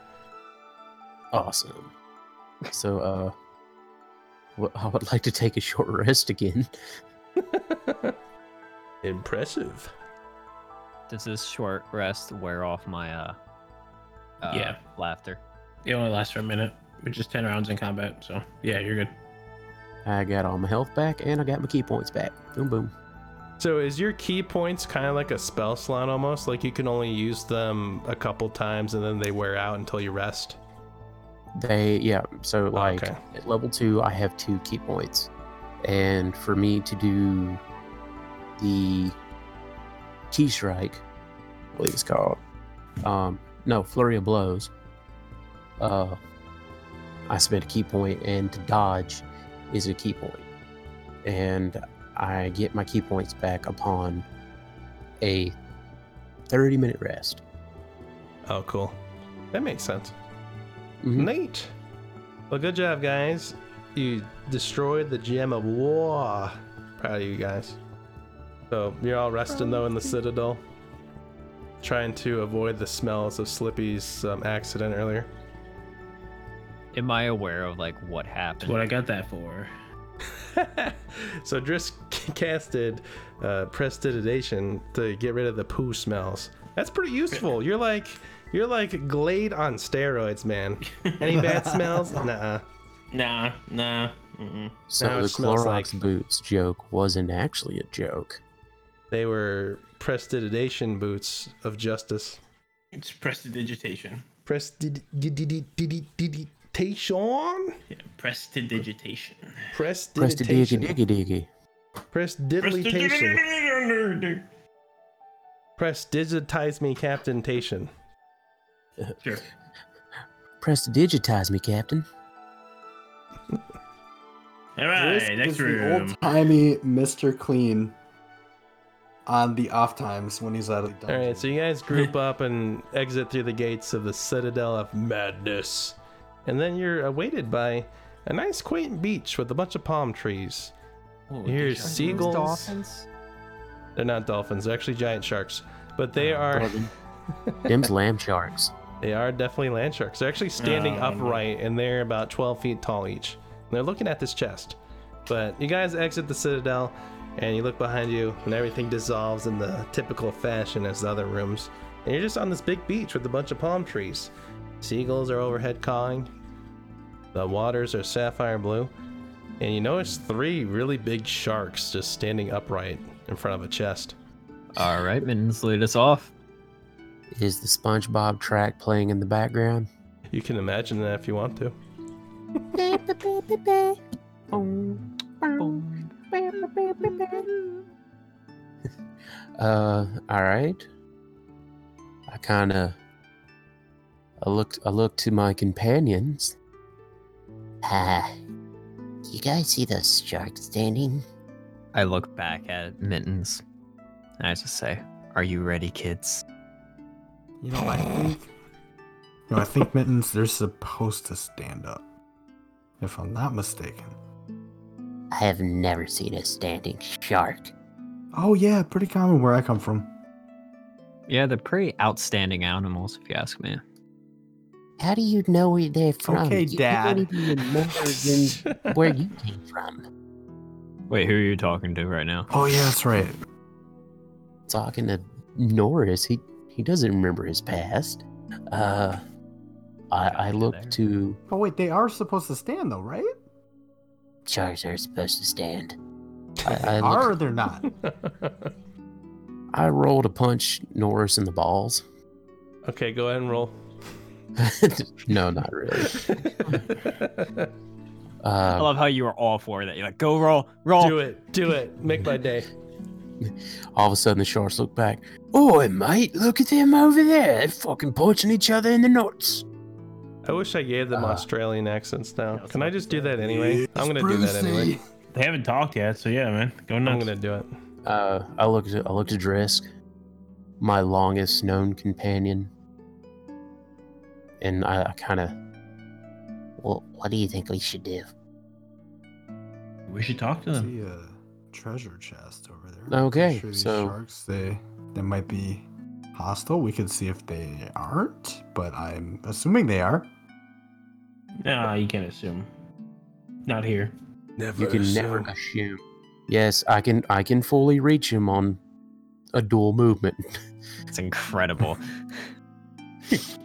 Awesome. So, uh, well, I would like to take a short rest again. Impressive. Does this short rest wear off my, uh, uh, yeah, laughter? It only lasts for a minute, which is ten rounds in combat, so yeah, you're good. I got all my health back, and I got my key points back. Boom, boom. So is your key points kind of like a spell slot almost? Like you can only use them a couple times, and then they wear out until you rest? They, yeah, so like okay. At level two, I have two key points. And for me to do the key strike, I believe it's called, um, no, flurry of blows, uh, I spent a key point, and to dodge is a key point. And I get my key points back upon a thirty minute rest. Oh, cool. That makes sense. Mm-hmm. Neat. Well, good job, guys. You destroyed the gem of war. Proud of you guys. So you're all resting though in the citadel, trying to avoid the smells of Slippy's um, accident earlier. Am I aware of like what happened? That's what I got that for. So Drisk casted uh, prestidigitation to get rid of the poo smells. That's pretty useful. You're like. You're like Glade on steroids, man. Any bad smells? Nah. Nah, nah. Mm-mm. So now the Clorox like... boots joke wasn't actually a joke. They were prestidigitation boots of justice. It's prestidigitation. Prestidigitation? Yeah, prestidigitation. Prestidigitation. Prestidigitation. Prestidigitation. Press digitize me, Captain Tation. Sure. Press digitize me, Captain. All right, Drisk next room. Old-timey Mister Clean on the off times when he's out of the dungeon. All right, so you guys group up and exit through the gates of the Citadel of Madness. And then you're awaited by a nice quaint beach with a bunch of palm trees. Oh, you hear seagulls. Dolphins? They're not dolphins. They're actually giant sharks. But they um, are... Them's land sharks. They are definitely land sharks. They're actually standing oh, upright, and they're about twelve feet tall each. They're looking at this chest. But you guys exit the Citadel and you look behind you and everything dissolves in the typical fashion as the other rooms. And you're just on this big beach with a bunch of palm trees. Seagulls are overhead cawing. The waters are sapphire blue. And you notice three really big sharks just standing upright in front of a chest. All right, Mittens, lead us off. Is the SpongeBob track playing in the background? You can imagine that if you want to. uh, all right. I kind of, I looked, I looked to my companions. Ah, uh, you guys see those sharks standing? I look back at Mittens. And I just say, "Are you ready, kids?" You know, I think, you know, I think Mittens, they're supposed to stand up. If I'm not mistaken. I have never seen a standing shark. Oh yeah, pretty common where I come from. Yeah, they're pretty outstanding animals, if you ask me. How do you know where they're from? Okay, you Dad. Don't even remember where you came from. Wait, who are you talking to right now? Oh yeah, that's right. Talking to Norris. He he doesn't remember his past. Uh... I, I look to... Oh, wait, they are supposed to stand, though, right? Sharks are supposed to stand. I, I look... Are or they're not? I roll to punch Norris in the balls. Okay, go ahead and roll. No, not really. um, I love how you are all for that. You're like, go roll, roll. Do it, do it. Make my day. All of a sudden, the sharks look back. Oi, mate, look at them over there. They're fucking punching each other in the nuts. I wish I gave them uh, Australian accents now. Can I just do that anyway? I'm gonna Brucey. do that anyway. They haven't talked yet, so yeah, man. Go nuts. I'm gonna do it. Uh, I looked at I looked at Drisk, my longest known companion, and I, I kind of. Well, what do you think we should do? We should talk to them. I see a treasure chest over there. Okay, sure so sharks they they might be hostile. We could see if they aren't, but I'm assuming they are. Nah, you can't assume. Not here. Never you can assume. never assume. Yes, I can I can fully reach him on a dual movement. It's incredible. It's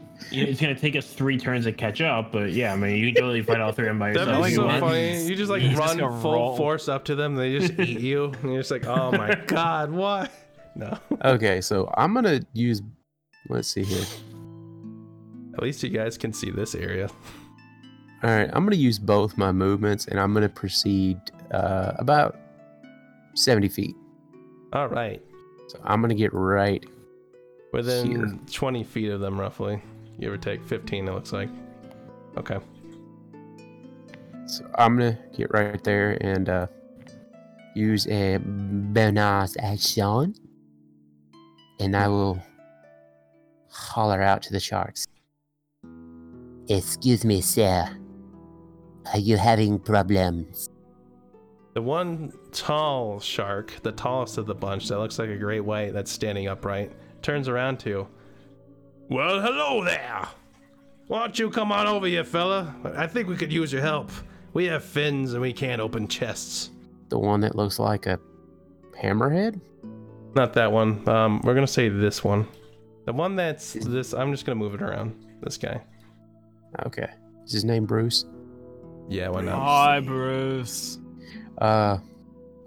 going to take us three turns to catch up, but yeah, I mean, you can totally fight all three of them by yourself. That was so funny. You just like you run just full roll. force up to them, they just eat you, and you're just like, oh my god, what? No. Okay, so I'm going to use... Let's see here. At least you guys can see this area. All right, I'm going to use both my movements, and I'm going to proceed uh, about seventy feet. All right. So I'm going to get right Within here. twenty feet of them, roughly. Give or take fifteen, it looks like. Okay. So I'm going to get right there and uh, use a bonus action. And I will holler out to the sharks. Excuse me, sir. Are you having problems? The one tall shark, the tallest of the bunch, that looks like a great white that's standing upright, turns around to you. Well, hello there. Why don't you come on over here, fella? I think we could use your help. We have fins and we can't open chests. The one that looks like a hammerhead? Not that one. Um, we're going to say this one. The one that's this... I'm just going to move it around. This guy. Okay. Is his name Bruce? Yeah, why not? Hi, Bruce. Uh,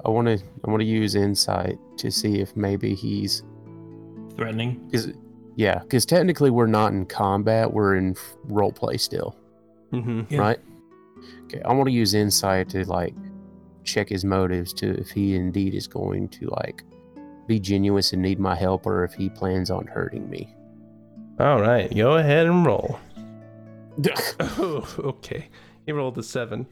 I want to I want to use insight to see if maybe he's... Threatening? Cause, yeah, because technically we're not in combat. We're in roleplay still. Mm-hmm. Yeah. Right? Okay, I want to use insight to, like, check his motives to if he indeed is going to, like... be genuine and need my help, or if he plans on hurting me. All right, go ahead and roll. Oh, okay. He rolled a seven.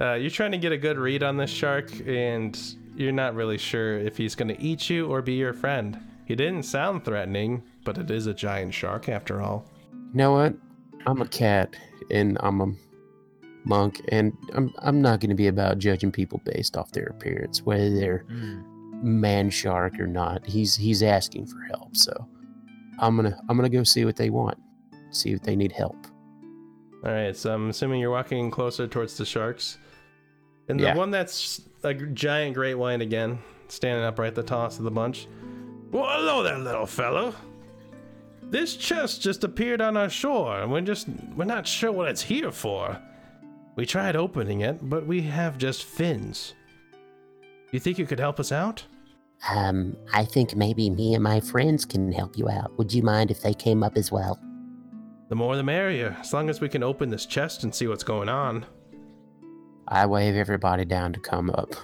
Uh, you're trying to get a good read on this shark, and you're not really sure if he's going to eat you or be your friend. He didn't sound threatening, but it is a giant shark after all. You know what? I'm a cat, and I'm a monk, and I'm I'm not going to be about judging people based off their appearance, whether they're mm. man shark or not. He's he's asking for help, so I'm gonna I'm gonna go see what they want, see if they need help. All right, so I'm assuming you're walking closer towards the sharks, and yeah. The one that's a giant great white again, standing upright, the tallest of the bunch. Well, hello there, little fellow. This chest just appeared on our shore, and we're just we're not sure what it's here for. We tried opening it, but we have just fins. You think you could help us out? Um, I think maybe me and my friends can help you out. Would you mind if they came up as well? The more the merrier, as long as we can open this chest and see what's going on. I wave everybody down to come up.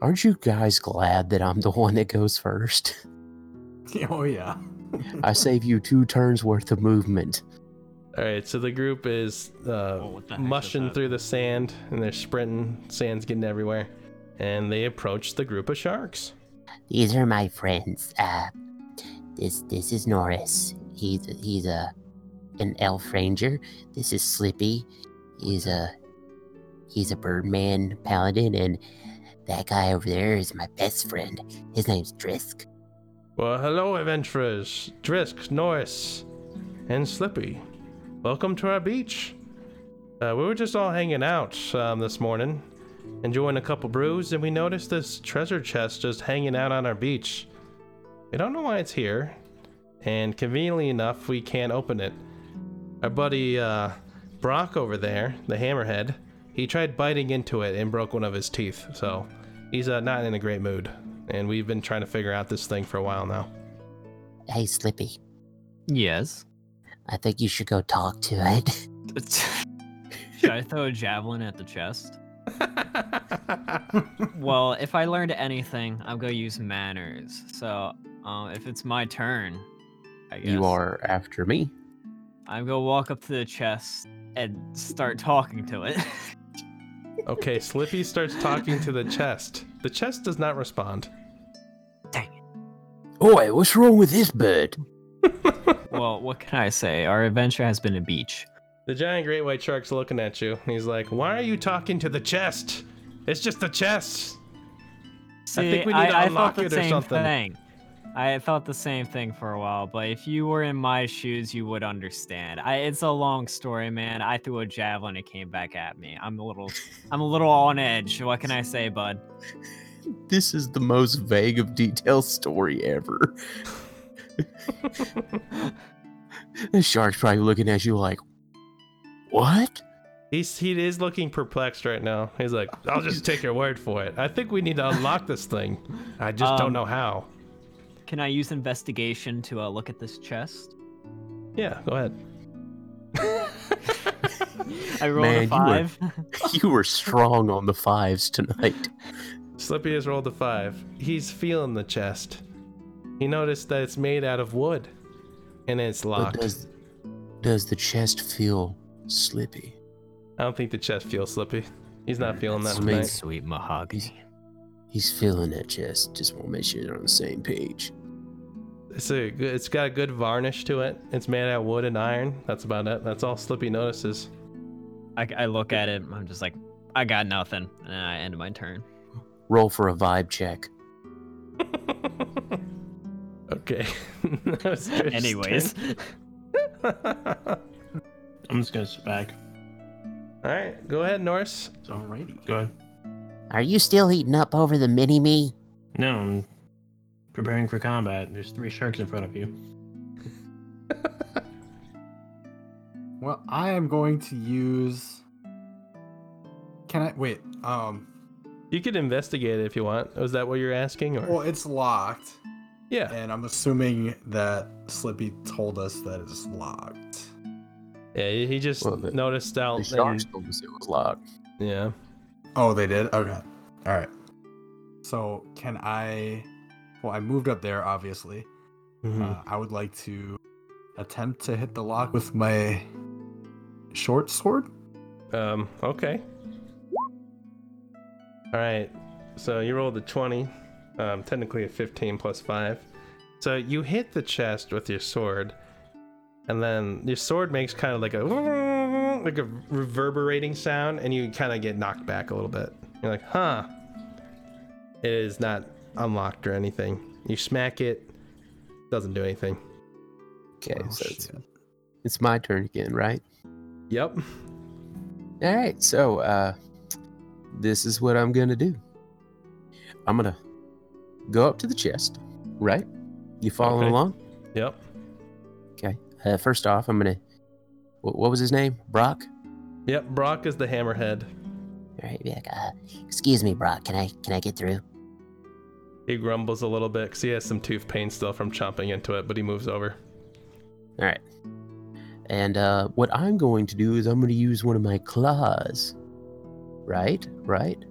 Aren't you guys glad that I'm the one that goes first? Oh, yeah. I save you two turns worth of movement. All right, so the group is uh, oh, mushing is through the sand, and they're sprinting. Sand's getting everywhere. And they approach the group of sharks. These are my friends. Uh, this this is Norris. He's he's a an elf ranger. This is Flippy. He's a he's a birdman paladin, and that guy over there is my best friend. His name's Drisk. Well, hello, adventurers. Drisk, Norris, and Flippy. Welcome to our beach. Uh, we were just all hanging out um, this morning, enjoying a couple brews, and we noticed this treasure chest just hanging out on our beach. We don't know why it's here, and conveniently enough, we can't open it. Our buddy uh, Brock over there, the hammerhead, he tried biting into it and broke one of his teeth, so he's uh, not in a great mood, and we've been trying to figure out this thing for a while now. Hey, Flippy. Yes? I think you should go talk to it. Should I throw a javelin at the chest? Well, if I learned anything, I'm going to use manners. So, um, if it's my turn, I guess. You are after me. I'm going to walk up to the chest and start talking to it. Okay, Slippy starts talking to the chest. The chest does not respond. Dang it. Oi, what's wrong with this bird? Well, what can I say? Our adventure has been a beach. The giant great white shark's looking at you. He's like, why are you talking to the chest? It's just the chest. See, I think we need I, to I unlock it or something. Thing. I thought the same thing for a while, but if you were in my shoes, you would understand. I, it's a long story, man. I threw a javelin, it came back at me. I'm a little, I'm a little on edge. What can I say, bud? This is the most vague of detail story ever. The shark's probably looking at you like, what? He's, he is looking perplexed right now. He's like, I'll just take your word for it. I think we need to unlock this thing. I just um, don't know how. Can I use investigation to uh, look at this chest? Yeah, go ahead. I rolled Man, a five. You were, you were strong on the fives tonight. Slippy has rolled a five. He's feeling the chest. He noticed that it's made out of wood, and it's locked. Does, does the chest feel slippy? I don't think the chest feels slippy. He's not feeling that tonight. Sweet mahogany. He's, he's feeling that chest. Just want to make sure they're on the same page. It's a, it's got a good varnish to it. It's made out of wood and iron. That's about it. That's all Slippy notices. I, I look at it. I'm just like, I got nothing, and I end my turn. Roll for a vibe check. Okay. Anyways. I'm just going to sit back. All right. Go ahead, Norris. Alrighty. Go ahead. Are you still heating up over the mini-me? No, I'm preparing for combat. There's three sharks in front of you. Well, I am going to use... Can I... Wait. Um. You could investigate it if you want. Was that what you're asking? Or... Well, it's locked. Yeah. And I'm assuming that Slippy told us that it's locked. Yeah, he just well, the, noticed out. The sharks told us it was locked. Yeah. Oh, they did? Okay. All right. So, can I Well, I moved up there, obviously. Mm-hmm. Uh, I would like to attempt to hit the lock with my short sword. Um. Okay. All right. So you rolled a twenty, um, technically a fifteen plus five. So you hit the chest with your sword, and then your sword makes kind of like a like a reverberating sound, and you kind of get knocked back a little bit. You're like, huh? It is not unlocked or anything. You smack it, doesn't do anything. Okay, oh, so it's, it's my turn again, right? Yep. All right, so uh, this is what I'm gonna do. I'm gonna go up to the chest, right? You following okay. along? Yep. Okay. Uh, first off, I'm gonna. What, what was his name? Brock. Yep. Brock is the hammerhead. All right. Be like, uh, excuse me, Brock. Can I can I get through? He grumbles a little bit because he has some tooth pain still from chomping into it, but he moves over. All right. And uh, what I'm going to do is I'm going to use one of my claws. Right? Right?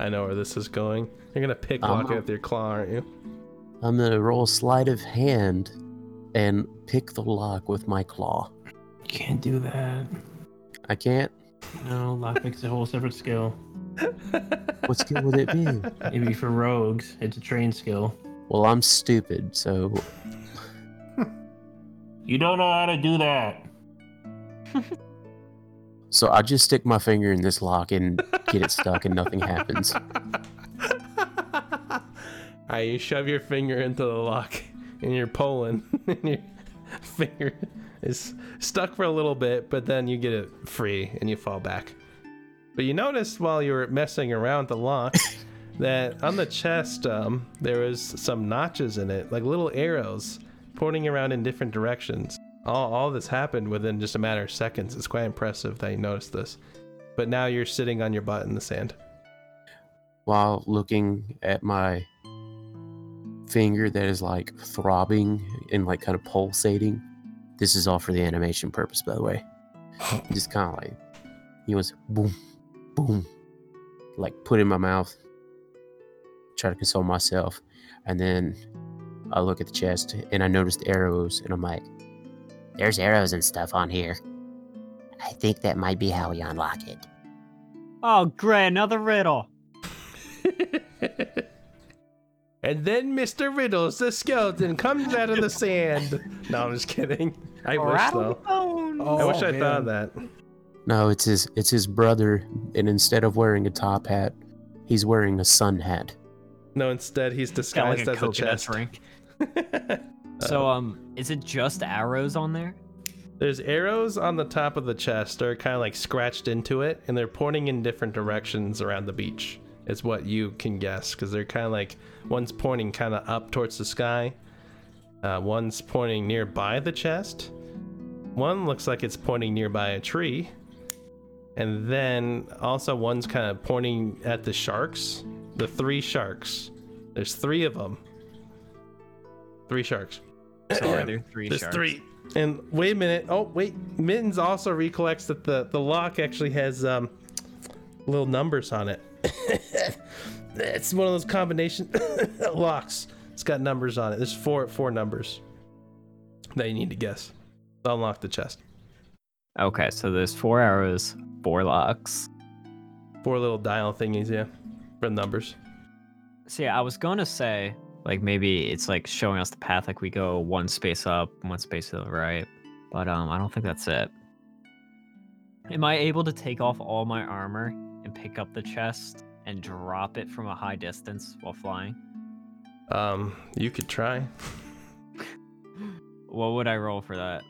I know where this is going. You're going to picklock um, it with your claw, aren't you? I'm going to roll sleight of hand and pick the lock with my claw. You can't do that. I can't? No, lockpick's a whole separate skill. What skill would it be? It'd be for rogues. It's a trained skill. Well, I'm stupid, so... You don't know how to do that. So I just stick my finger in this lock and get it stuck and nothing happens. Alright, you shove your finger into the lock and you're pulling and your finger is stuck for a little bit, but then you get it free and you fall back. But you noticed while you were messing around the lock that on the chest um, there was some notches in it, like little arrows pointing around in different directions. All, all this happened within just a matter of seconds. It's quite impressive that you noticed this. But now you're sitting on your butt in the sand. While looking at my finger that is like throbbing and like kind of pulsating. This is all for the animation purpose, by the way. Just kind of like, he was boom, boom. Like put in my mouth. Try to console myself. And then I look at the chest and I notice the arrows and I'm like, there's arrows and stuff on here. I think that might be how we unlock it. Oh, great, another riddle. And then Mister Riddles, the skeleton, comes out of the sand. No, I'm just kidding. I or wish though. Oh, I wish man. I thought of that. No, it's his it's his brother, and instead of wearing a top hat, he's wearing a sun hat. No, instead he's disguised like a as a chest drink. So, um, is it just arrows on there? There's arrows on the top of the chest. They're kind of like scratched into it, and they're pointing in different directions around the beach. It's what you can guess, because they're kind of like, one's pointing kind of up towards the sky. Uh, one's pointing nearby the chest. One looks like it's pointing nearby a tree. And then also one's kind of pointing at the sharks. The three sharks. There's three of them. Three sharks. So yeah, there are three There's sharks. three. And wait a minute. Oh, wait. Mittens also recollects that the, the lock actually has um, little numbers on it. It's one of those combination locks. It's got numbers on it. There's four four numbers that you need to guess. Unlock the chest. Okay, so there's four arrows, four locks. Four little dial thingies, yeah, for numbers. See, I was going to say... Like, maybe it's, like, showing us the path, like, we go one space up, one space to the right. But, um, I don't think that's it. Am I able to take off all my armor and pick up the chest and drop it from a high distance while flying? Um, you could try. What would I roll for that?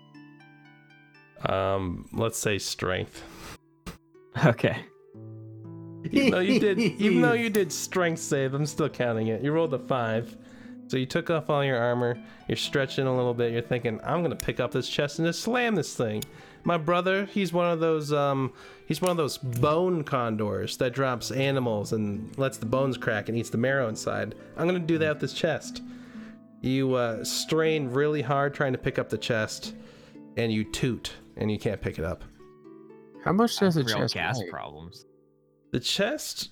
Um, let's say strength. Okay. Even though you did, even though you did strength save, I'm still counting it. You rolled a five, so you took off all your armor. You're stretching a little bit. You're thinking, I'm gonna pick up this chest and just slam this thing. My brother, he's one of those, um, he's one of those bone condors that drops animals and lets the bones crack and eats the marrow inside. I'm gonna do that with this chest. You uh, strain really hard trying to pick up the chest, and you toot, and you can't pick it up. How much does the chest gas weigh? Problems. The chest,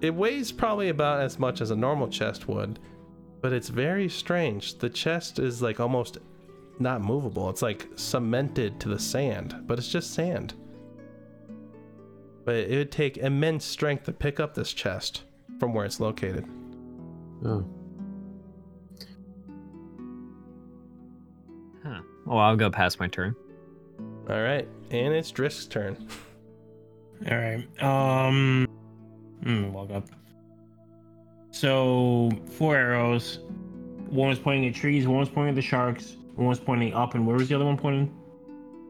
it weighs probably about as much as a normal chest would, But it's very strange. The chest is like almost not movable. It's like cemented to the sand, but it's just sand. But it would take immense strength to pick up this chest from where it's located. Oh. Huh. Well, I'll go past my turn. All right, and it's Drisk's turn. All right. Um. Hmm. Walk up. So four arrows. One was pointing at trees. One was pointing at the sharks. One was pointing up, and where was the other one pointing?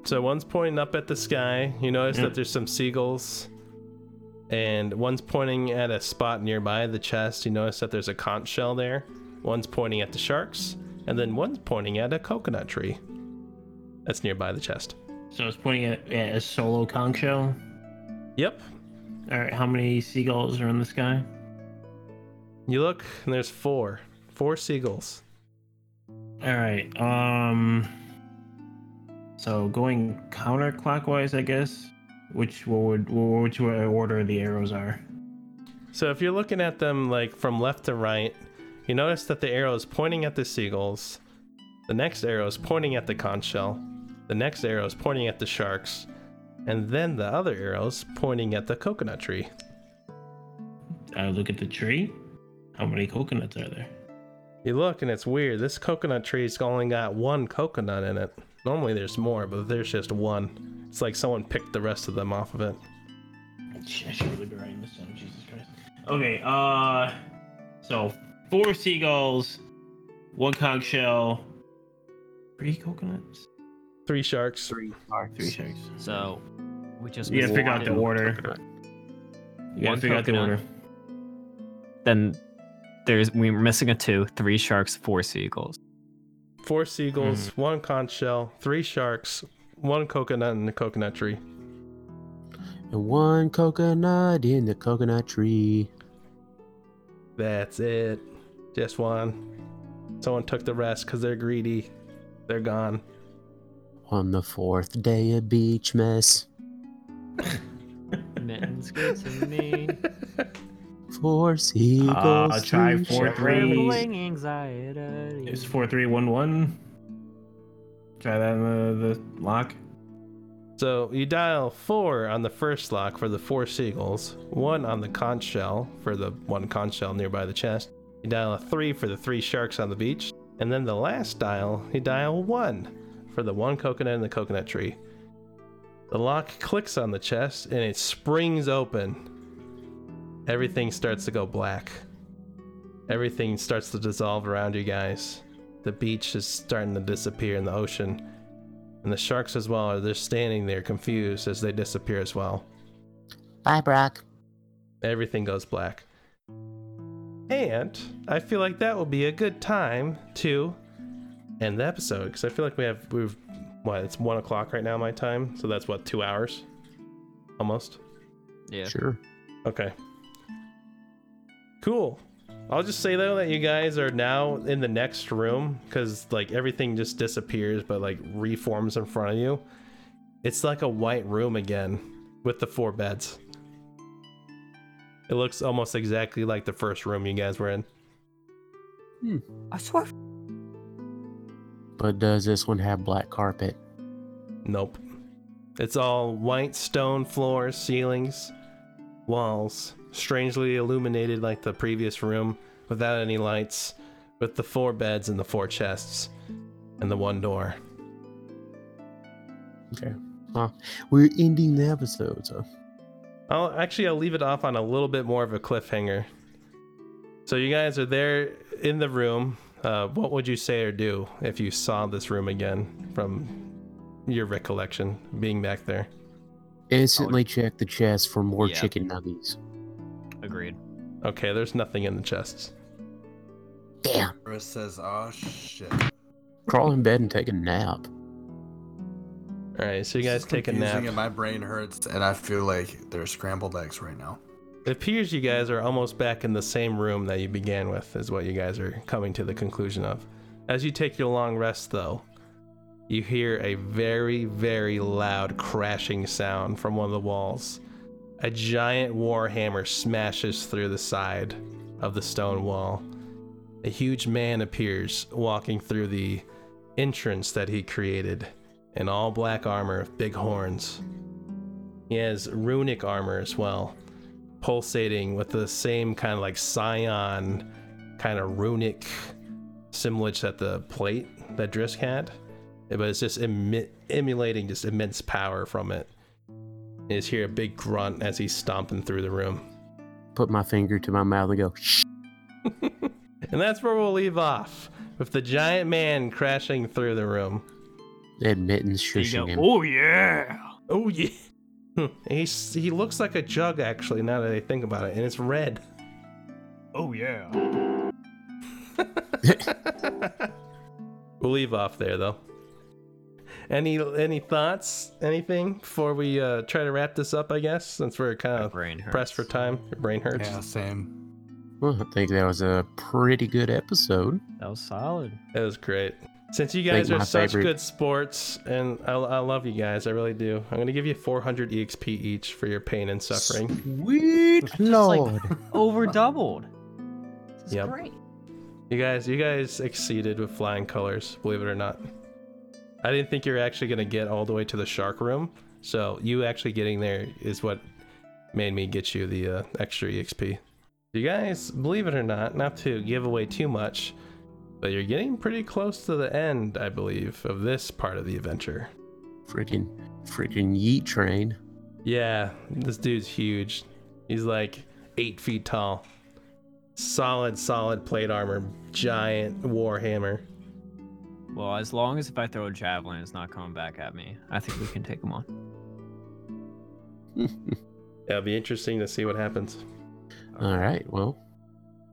So one's pointing up at the sky. You notice yep. that there's some seagulls, and one's pointing at a spot nearby the chest. You notice that there's a conch shell there. One's pointing at the sharks, and then one's pointing at a coconut tree that's nearby the chest. So it's pointing at, at a solo conch shell? Yep. All right, how many seagulls are in the sky? You look, and there's four. Four seagulls. All right, um... so going counterclockwise, I guess, which would which order the arrows are. So if you're looking at them like from left to right, you notice that the arrow is pointing at the seagulls. The next arrow is pointing at the conch shell. The next arrow is pointing at the sharks. And then the other arrow's pointing at the coconut tree. I look at the tree. How many coconuts are there? You look and it's weird. This coconut tree's only got one coconut in it. Normally there's more, but there's just one. It's like someone picked the rest of them off of it. I should really be writing this down, Jesus Christ. Okay, uh... so, four seagulls, one conch shell, three coconuts? Three sharks. Three sharks. Three sharks. So, we just... You gotta figure out the order. Coconut. You gotta one figure coconut. out the order. Then, there's we're missing a two. Three sharks, four seagulls. Four seagulls, mm. one conch shell, three sharks, one coconut in the coconut tree. And one coconut in the coconut tree. That's it. Just one. Someone took the rest because they're greedy. They're gone. On the fourth day of beach mess. Mittens goes to me. Four seagulls. Uh, I'll try four three. It's four three one one. Try that on the, the lock. So you dial four on the first lock for the four seagulls. One on the conch shell for the one conch shell nearby the chest. You dial a three for the three sharks on the beach, and then the last dial you dial one for the one coconut in the coconut tree. The lock clicks on the chest and it springs open. Everything starts to go black. Everything starts to dissolve around you guys. The beach is starting to disappear in the ocean. And the sharks as well, they're standing there confused as they disappear as well. Bye, Brock. Everything goes black. And I feel like that will be a good time to end the episode, because I feel like we have, we've, what, it's one o'clock right now my time, so that's what, two hours? Almost? Yeah. Sure. Okay. Cool. I'll just say though that you guys are now in the next room, because like everything just disappears but like reforms in front of you. It's like a white room again with the four beds. It looks almost exactly like the first room you guys were in. Hmm. I swear. But does this one have black carpet? Nope. It's all white stone floors, ceilings, walls. Strangely illuminated like the previous room, without any lights, with the four beds and the four chests, and the one door. Okay. Well, we're ending the episode, so... I'll, actually, I'll leave it off on a little bit more of a cliffhanger. So you guys are there in the room. Uh, what would you say or do if you saw this room again from your recollection, being back there? Instantly would... check the chest for more yeah. chicken nuggets. Agreed. Okay, there's nothing in the chests. Damn. Chris says, oh shit. Crawl in bed and take a nap. Alright, so you guys take a nap. And my brain hurts and I feel like there's scrambled eggs right now. It appears you guys are almost back in the same room that you began with, is what you guys are coming to the conclusion of. As you take your long rest though, you hear a very, very loud crashing sound from one of the walls. A giant war hammer smashes through the side of the stone wall. a huge man appears walking through the entrance that he created in all black armor with big horns. He has runic armor as well, pulsating with the same kind of like scion kind of runic assemblage that the plate that Drisk had, but it's just emu- emulating just immense power from it. You just hear a big grunt as he's stomping through the room. Put my finger to my mouth and go, shh. And that's where we'll leave off, with the giant man crashing through the room. And Mittens shushing him. Oh yeah! Oh yeah! He's, he looks like a jug, actually, now that I think about it, and it's red. Oh yeah. We'll leave off there, though. Any any thoughts? Anything before we uh, try to wrap this up, I guess, since we're kind of pressed for time? Your brain hurts. Yeah, same. Well, I think that was a pretty good episode. That was solid. That was great. Since you guys are such favorite. good sports, and I, I love you guys, I really do. I'm going to give you four hundred E X P each for your pain and suffering. Sweet Lord. Like over doubled. This is yep. great. You guys, you guys exceeded with flying colors, believe it or not. I didn't think you were actually going to get all the way to the shark room, so you actually getting there is what made me get you the uh, extra E X P. You guys, believe it or not, not to give away too much, but you're getting pretty close to the end, I believe, of this part of the adventure. Freaking, freaking yeet train. Yeah, this dude's huge. He's like eight feet tall. Solid, solid plate armor, giant warhammer. Well, as long as if I throw a javelin, it's not coming back at me. I think we can take him on. It'll be interesting to see what happens. All right, well.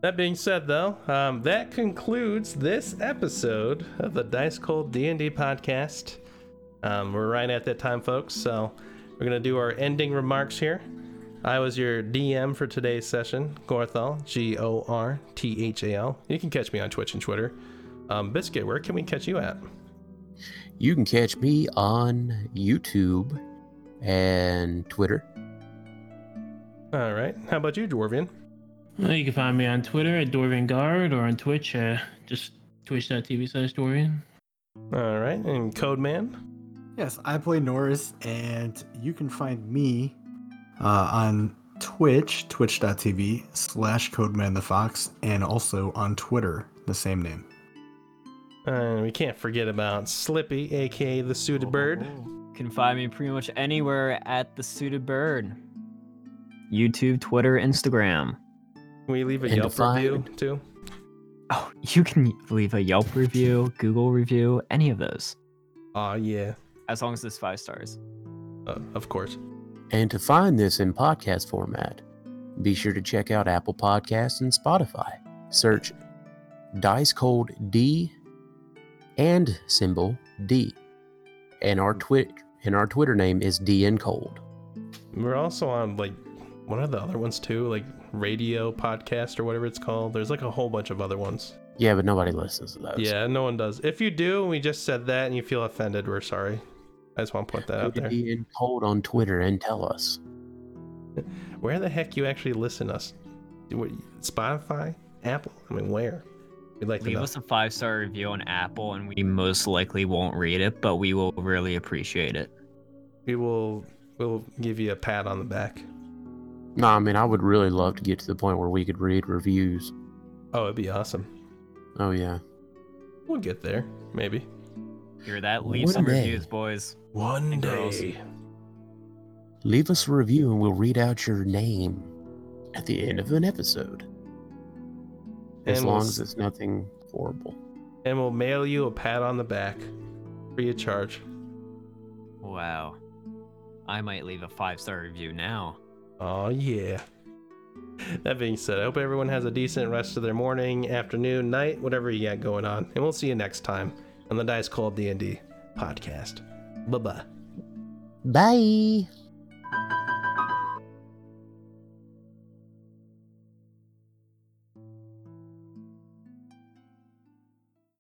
That being said, though, um, that concludes this episode of the Duskold D and D podcast. Um, we're right at that time, folks, so we're going to do our ending remarks here. I was your D M for today's session, Gorthal, G O R T H A L. You can catch me on Twitch and Twitter. Um, Biscuit, where can we catch you at? You can catch me on YouTube and Twitter. All right. How about you, Dwarvian? Well, you can find me on Twitter at DwarvianGuard or on Twitch, uh, just twitch.tv slash Dwarvian. All right. And Codeman? Yes, I play Norris, and you can find me uh, on Twitch, twitch.tv slash Codeman the Fox, and also on Twitter, the same name. And uh, we can't forget about Flippy, a k a the Suited Bird. You can find me pretty much anywhere at the Suited Bird. YouTube, Twitter, Instagram. Can we leave a Yelp review too? Oh, you can leave a Yelp review, Google review, any of those. Aw, uh, yeah. As long as it's five stars. Uh, of course. And to find this in podcast format, be sure to check out Apple Podcasts and Spotify. Search Duskold D and symbol D. And our, twi- and our Twitter name is D N Cold. We're also on, like, what are the other ones too? Like radio podcast or whatever it's called. There's like a whole bunch of other ones. Yeah, but nobody listens to those. Yeah, no one does. If you do, and we just said that and you feel offended, we're sorry. I just want to put that out there. D N Cold on Twitter and tell us. Where the heck you actually listen to us? Spotify? Apple? I mean, where? We'd like to leave know. us a five-star review on Apple, and we most likely won't read it, but we will really appreciate it. We will we'll give you a pat on the back. No, I mean, I would really love to get to the point where we could read reviews. Oh, it'd be awesome. Oh, yeah. We'll get there, maybe. Hear that? Leave One some day. reviews, boys. One and day. Girls. Leave us a review and we'll read out your name at the end of an episode. As and long we'll... as it's nothing horrible. And we'll mail you a pat on the back. Free of charge. Wow. I might leave a five-star review now. Oh yeah. That being said, I hope everyone has a decent rest of their morning, afternoon, night, whatever you got going on. And we'll see you next time on the Duskold D and D podcast. Bye-bye. Bye.